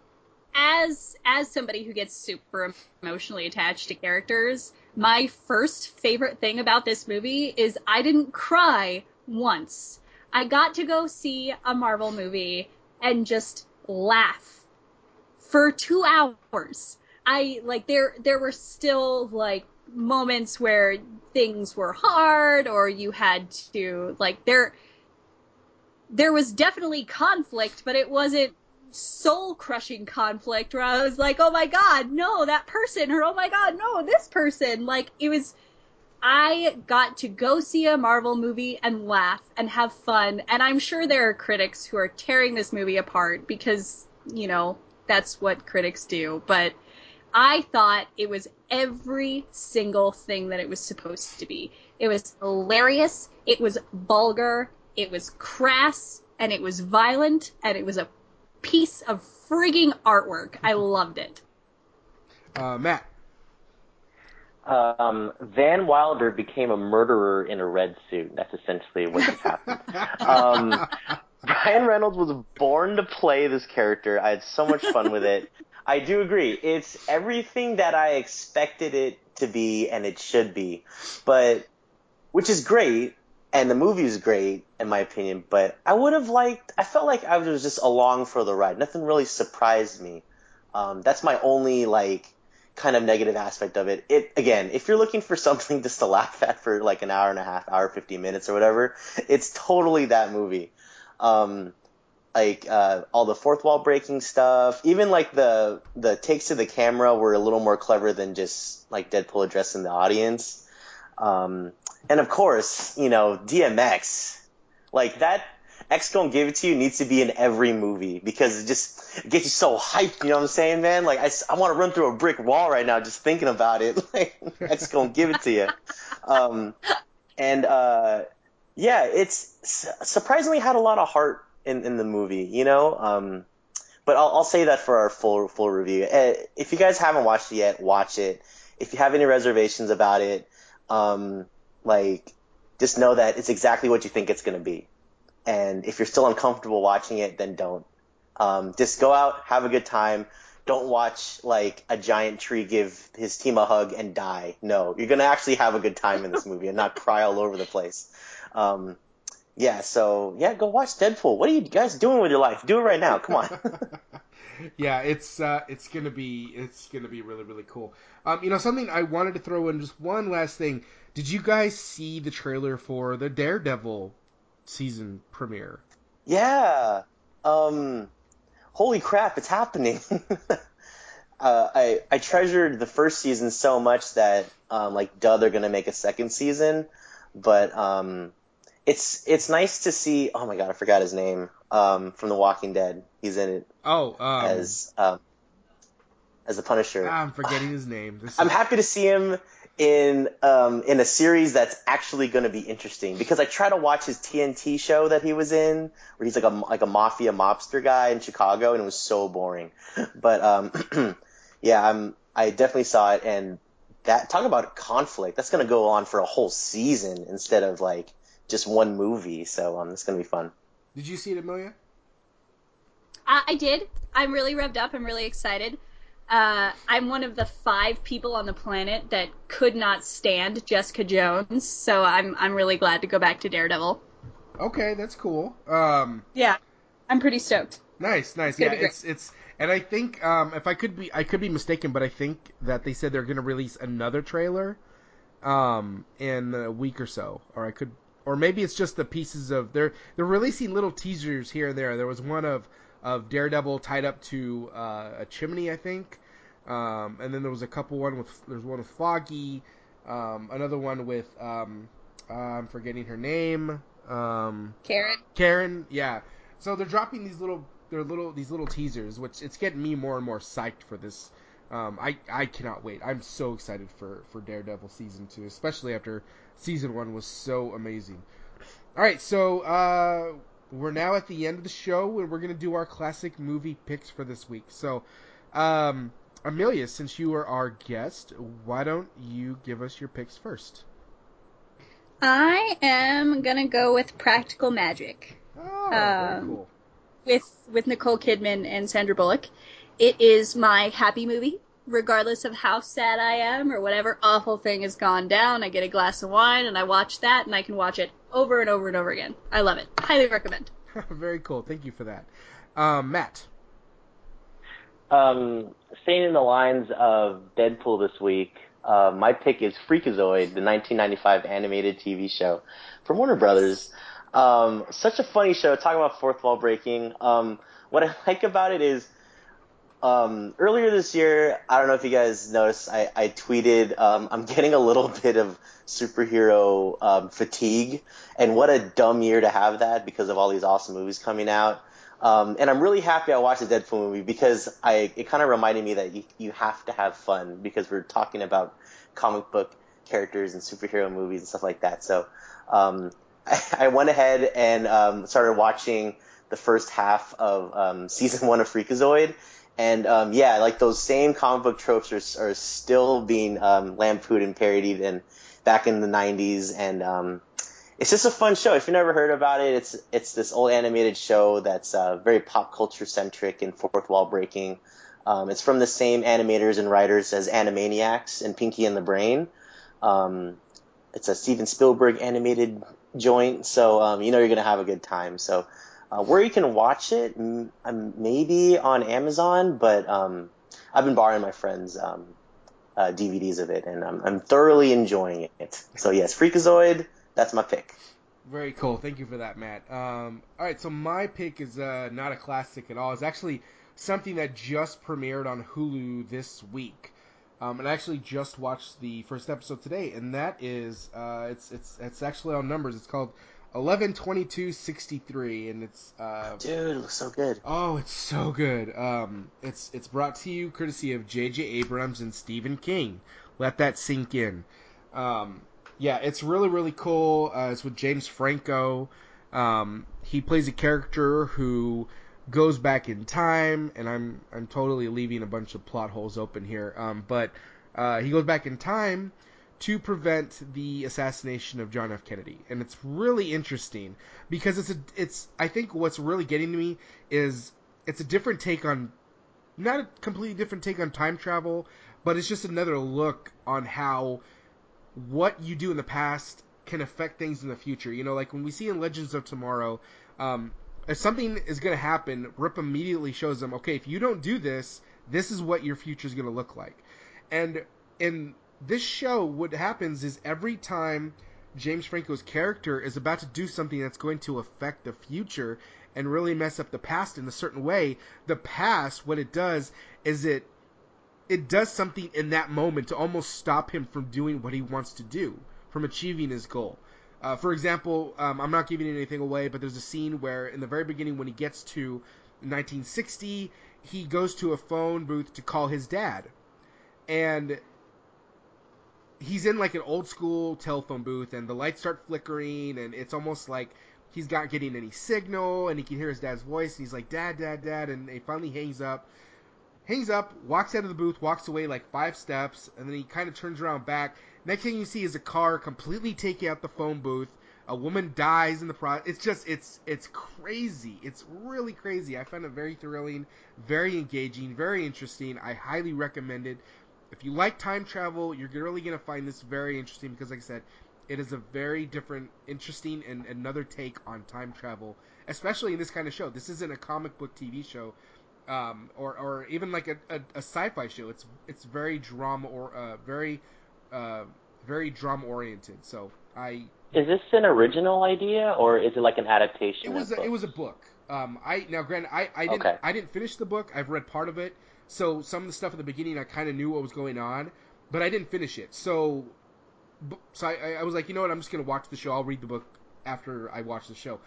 as as somebody who gets super emotionally attached to characters, my first favorite thing about this movie is I didn't cry once. I got to go see a Marvel movie and just laugh for two hours. I like there there were still like. moments where things were hard, or you had to like there there was definitely conflict, but it wasn't soul-crushing conflict where I was like, oh my god, no, that person, or oh my god, no, this person. Like, it was, I got to go see a Marvel movie and laugh and have fun, and I'm sure there are critics who are tearing this movie apart because, you know, that's what critics do, but I thought it was every single thing that it was supposed to be. It was hilarious, it was vulgar, it was crass, and it was violent, and it was a piece of frigging artwork. I loved it. Uh, Matt. Um, Van Wilder became a murderer in a red suit. That's essentially what just happened. um, Ryan Reynolds was born to play this character. I had so much fun with it. I do agree. It's everything that I expected it to be, and it should be, but which is great, and the movie is great, in my opinion, but I would have liked – I felt like I was just along for the ride. Nothing really surprised me. Um, that's my only, like, kind of negative aspect of it. It again, if you're looking for something just to laugh at for, like, an hour and a half, hour, fifty minutes or whatever, it's totally that movie. Um Like uh, all the fourth wall breaking stuff, even like the the takes to the camera were a little more clever than just like Deadpool addressing the audience, um, and of course, you know, D M X, like that X Gonna Give It To You needs to be in every movie because it just it gets you so hyped. You know what I'm saying, man? Like I, I want to run through a brick wall right now just thinking about it. Like X Gonna Give It To You, um, and. Uh, yeah, it's surprisingly had a lot of heart in, in the movie, you know. Um, but I'll, I'll say that for our full full review. Uh, if you guys haven't watched it yet, watch it. If you have any reservations about it, um, like just know that it's exactly what you think it's going to be. And if you're still uncomfortable watching it, then don't. Um, just go out, have a good time. Don't watch like a giant tree give his team a hug and die. No, you're going to actually have a good time in this movie and not cry all over the place. Um, yeah, so yeah, go watch Deadpool. What are you guys doing with your life? Do it right now. Come on. Yeah, it's uh, it's gonna be it's gonna be really really cool. Um, you know, something I wanted to throw in, just one last thing. Did you guys see the trailer for the Daredevil season premiere? Yeah. Um, holy crap, it's happening. uh, I I treasured the first season so much that um, like duh, they're gonna make a second season. But um, it's it's nice to see. Oh my god, I forgot his name. Um, from The Walking Dead, he's in it. Oh, um, as um, as the Punisher. I'm forgetting his name. This I'm is... happy to see him in um in a series that's actually going to be interesting, because I try to watch his T N T show that he was in, where he's like a like a mafia mobster guy in Chicago, and it was so boring. But um, yeah, I'm I definitely saw it, and that talk about conflict. That's going to go on for a whole season instead of like just one movie. So um, it's going to be fun. Did you see it, Amelia? Uh, I did. I'm really revved up. I'm really excited. Uh, I'm one of the five people on the planet that could not stand Jessica Jones, so I'm I'm really glad to go back to Daredevil. Okay, that's cool. Um, yeah, I'm pretty stoked. Nice, nice. It's yeah, it's it's, and I think um, if I could be I could be mistaken, but I think that they said they're going to release another trailer um, in a week or so, or I could. Or maybe it's just the pieces of they're they're releasing little teasers here and there. There was one of, of Daredevil tied up to uh, a chimney, I think, um, and then there was a couple one with there's one with Foggy, um, another one with um, uh, I'm forgetting her name, um, Karen. Karen, yeah. So they're dropping these little their little these little teasers, which it's getting me more and more psyched for this. Um, I I cannot wait. I'm so excited for, for Daredevil season two, especially after season one was so amazing. All right, so uh, we're now at the end of the show, and we're gonna do our classic movie picks for this week. So, um, Amelia, since you are our guest, why don't you give us your picks first? I am gonna go with Practical Magic. Oh, um, very cool. With with Nicole Kidman and Sandra Bullock. It is my happy movie, regardless of how sad I am or whatever awful thing has gone down. I get a glass of wine and I watch that, and I can watch it over and over and over again. I love it. Highly recommend. Very cool. Thank you for that. Um, Matt? Um, staying in the lines of Deadpool this week, uh, my pick is Freakazoid, the nineteen ninety-five animated T V show from Warner Brothers. Um, such a funny show. Talking about fourth wall breaking. Um, what I like about it is, Um, earlier this year, I don't know if you guys noticed, I, I tweeted, um, I'm getting a little bit of superhero um, fatigue, and what a dumb year to have that because of all these awesome movies coming out. Um, and I'm really happy I watched the Deadpool movie because I it kind of reminded me that you, you have to have fun because we're talking about comic book characters and superhero movies and stuff like that. So um, I, I went ahead and um, started watching the first half of um, season one of Freakazoid. And, um, yeah, like those same comic book tropes are, are still being um, lampooned and parodied and back in the nineties. And um, it's just a fun show. If you've never heard about it, it's it's this old animated show that's uh, very pop culture centric and fourth wall breaking. Um, it's from the same animators and writers as Animaniacs and Pinky and the Brain. Um, it's a Steven Spielberg animated joint, so um, you know you're going to have a good time. So. Uh, where you can watch it, m- maybe on Amazon, but um, I've been borrowing my friends' um, uh, D V Ds of it, and I'm, I'm thoroughly enjoying it. So yes, Freakazoid, that's my pick. Very cool. Thank you for that, Matt. Um, all right, so my pick is uh, not a classic at all. It's actually something that just premiered on Hulu this week, um, and I actually just watched the first episode today, and that is uh, it's it's it's actually on Numbers. It's called eleven twenty-two sixty-three, and it's uh dude, it looks so good. Oh, it's so good. Um it's it's brought to you courtesy of J J Abrams and Stephen King. Let that sink in. Um yeah, it's really, really cool. Uh, it's with James Franco. Um, he plays a character who goes back in time, and I'm I'm totally leaving a bunch of plot holes open here. Um, but uh, he goes back in time to prevent the assassination of John F. Kennedy, and it's really interesting because it's a, it's I think what's really getting to me is it's a different take on, not a completely different take on time travel, but it's just another look on how what you do in the past can affect things in the future. You know, like when we see in Legends of Tomorrow, um, if something is going to happen, Rip immediately shows them, okay, if you don't do this, this is what your future is going to look like. And in this show, what happens is every time James Franco's character is about to do something that's going to affect the future and really mess up the past in a certain way, the past, what it does is it it does something in that moment to almost stop him from doing what he wants to do, from achieving his goal. Uh, for example, um, I'm not giving anything away, but there's a scene where in the very beginning when he gets to nineteen sixty, he goes to a phone booth to call his dad. And he's in like an old school telephone booth, and the lights start flickering, and it's almost like he's not getting any signal, and he can hear his dad's voice, and he's like, Dad, Dad, Dad, and he finally hangs up. Hangs up, walks out of the booth, walks away like five steps, and then he kind of turns around back. Next thing you see is a car completely taking out the phone booth. A woman dies in the process. It's just, it's it's crazy. It's really crazy. I found it very thrilling, very engaging, very interesting. I highly recommend it. If you like time travel, you're really going to find this very interesting because, like I said, it is a very different, interesting, and another take on time travel, especially in this kind of show. This isn't a comic book T V show. Um, or, or even like a, a, a sci-fi show. It's it's very drama or uh, very uh, very drama oriented. So I is this an original idea or is it like an adaptation? It was a, it was a book. Um, I now, granted, I, I didn't okay. I didn't finish the book. I've read part of it. So some of the stuff at the beginning, I kind of knew what was going on, but I didn't finish it. So so I, I was like, you know what? I'm just gonna watch the show. I'll read the book after I watch the show,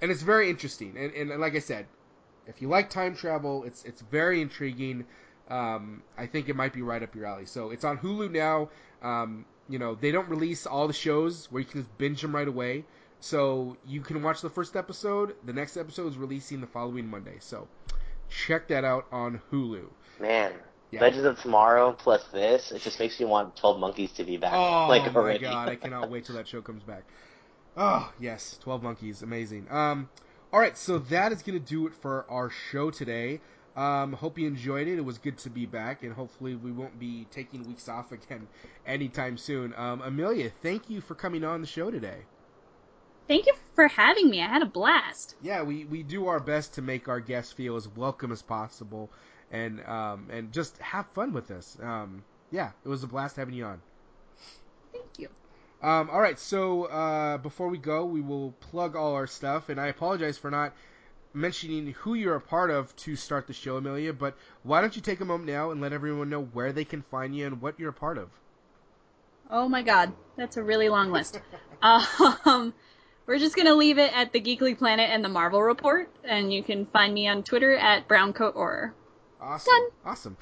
and it's very interesting. And and like I said, if you like time travel, it's it's very intriguing. Um, I think it might be right up your alley. So it's on Hulu now. Um, you know, they don't release all the shows where you can just binge them right away. So you can watch the first episode. The next episode is releasing the following Monday. So check that out on Hulu. Man, yeah. Legends of Tomorrow plus this, it just makes me want twelve Monkeys to be back. Oh, like, my already. God, I cannot wait till that show comes back. Oh, yes, twelve Monkeys, amazing. Um... All right, so that is going to do it for our show today. Um, hope you enjoyed it. It was good to be back, and hopefully we won't be taking weeks off again anytime soon. Um, Amelia, thank you for coming on the show today. Thank you for having me. I had a blast. Yeah, we, we do our best to make our guests feel as welcome as possible and um, and just have fun with us. Um, yeah, it was a blast having you on. Thank you. Um, all right, so uh, before we go, we will plug all our stuff, and I apologize for not mentioning who you're a part of to start the show, Amelia, but why don't you take a moment now and let everyone know where they can find you and what you're a part of? Oh, my God. That's a really long list. um, we're just going to leave it at the Geekly Planet and the Marvel Report, and you can find me on Twitter at browncoatorror. Awesome. Done. Awesome.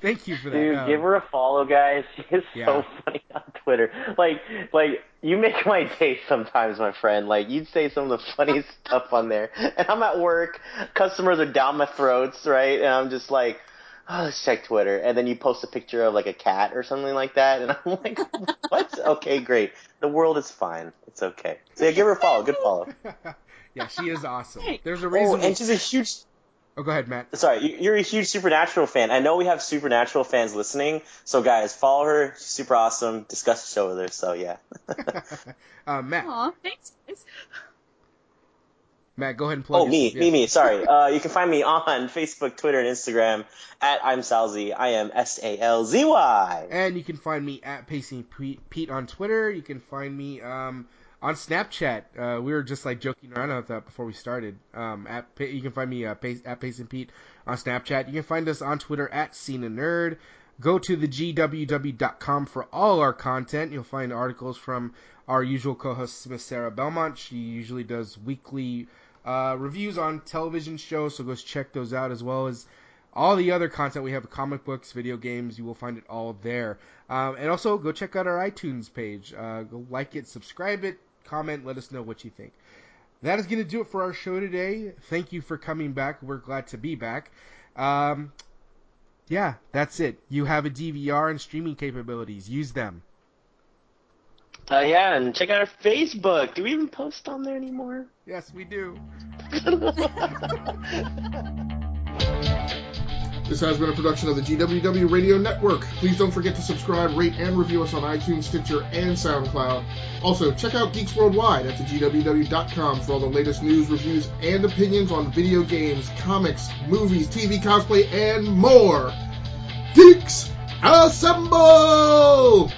Thank you for that. Dude, um, give her a follow, guys. She is yeah. so funny on Twitter. Like, like you make my day sometimes, my friend. Like, you say some of the funniest stuff on there. And I'm at work. Customers are down my throats, right? And I'm just like, oh, let's check Twitter. And then you post a picture of, like, a cat or something like that. And I'm like, what? Okay, great. The world is fine. It's okay. So, yeah, give her a follow. Good follow. Yeah, she is awesome. There's a reason. Oh, and she's a huge... Oh, go ahead, Matt. Sorry, you're a huge Supernatural fan. I know we have Supernatural fans listening, so guys, follow her. She's super awesome. Discuss the show with her, so yeah. uh, Matt. Aw, thanks, guys. Matt, go ahead and plug. Oh, your, me, yeah. me, me. Sorry. Uh, you can find me on Facebook, Twitter, and Instagram at I'm Salzy. I am S A L Z Y. And you can find me at Pacing Pete on Twitter. You can find me um, on Snapchat. Uh, we were just like joking around about that before we started. Um, at you can find me uh, Pace, at Pace and Pete on Snapchat. You can find us on Twitter at Scene N Nerd. Go to the G W W dot com for all our content. You'll find articles from our usual co-host Miss Sarah Belmont. She usually does weekly uh, reviews on television shows, so go check those out, as well as all the other content we have, comic books, video games, you will find it all there. Um, and also, go check out our iTunes page. Uh, go like it, subscribe it, comment, let us know what you think. That is going to do it for our show today. Thank you for coming back. We're glad to be back. Um, yeah, that's it. You have a D V R and streaming capabilities. Use them. Uh, yeah, and check out our Facebook. Do we even post on there anymore? Yes, we do. This has been a production of the G W W Radio Network. Please don't forget to subscribe, rate, and review us on iTunes, Stitcher, and SoundCloud. Also, check out Geeks Worldwide at the G W W dot com for all the latest news, reviews, and opinions on video games, comics, movies, T V, cosplay, and more. Geeks, assemble!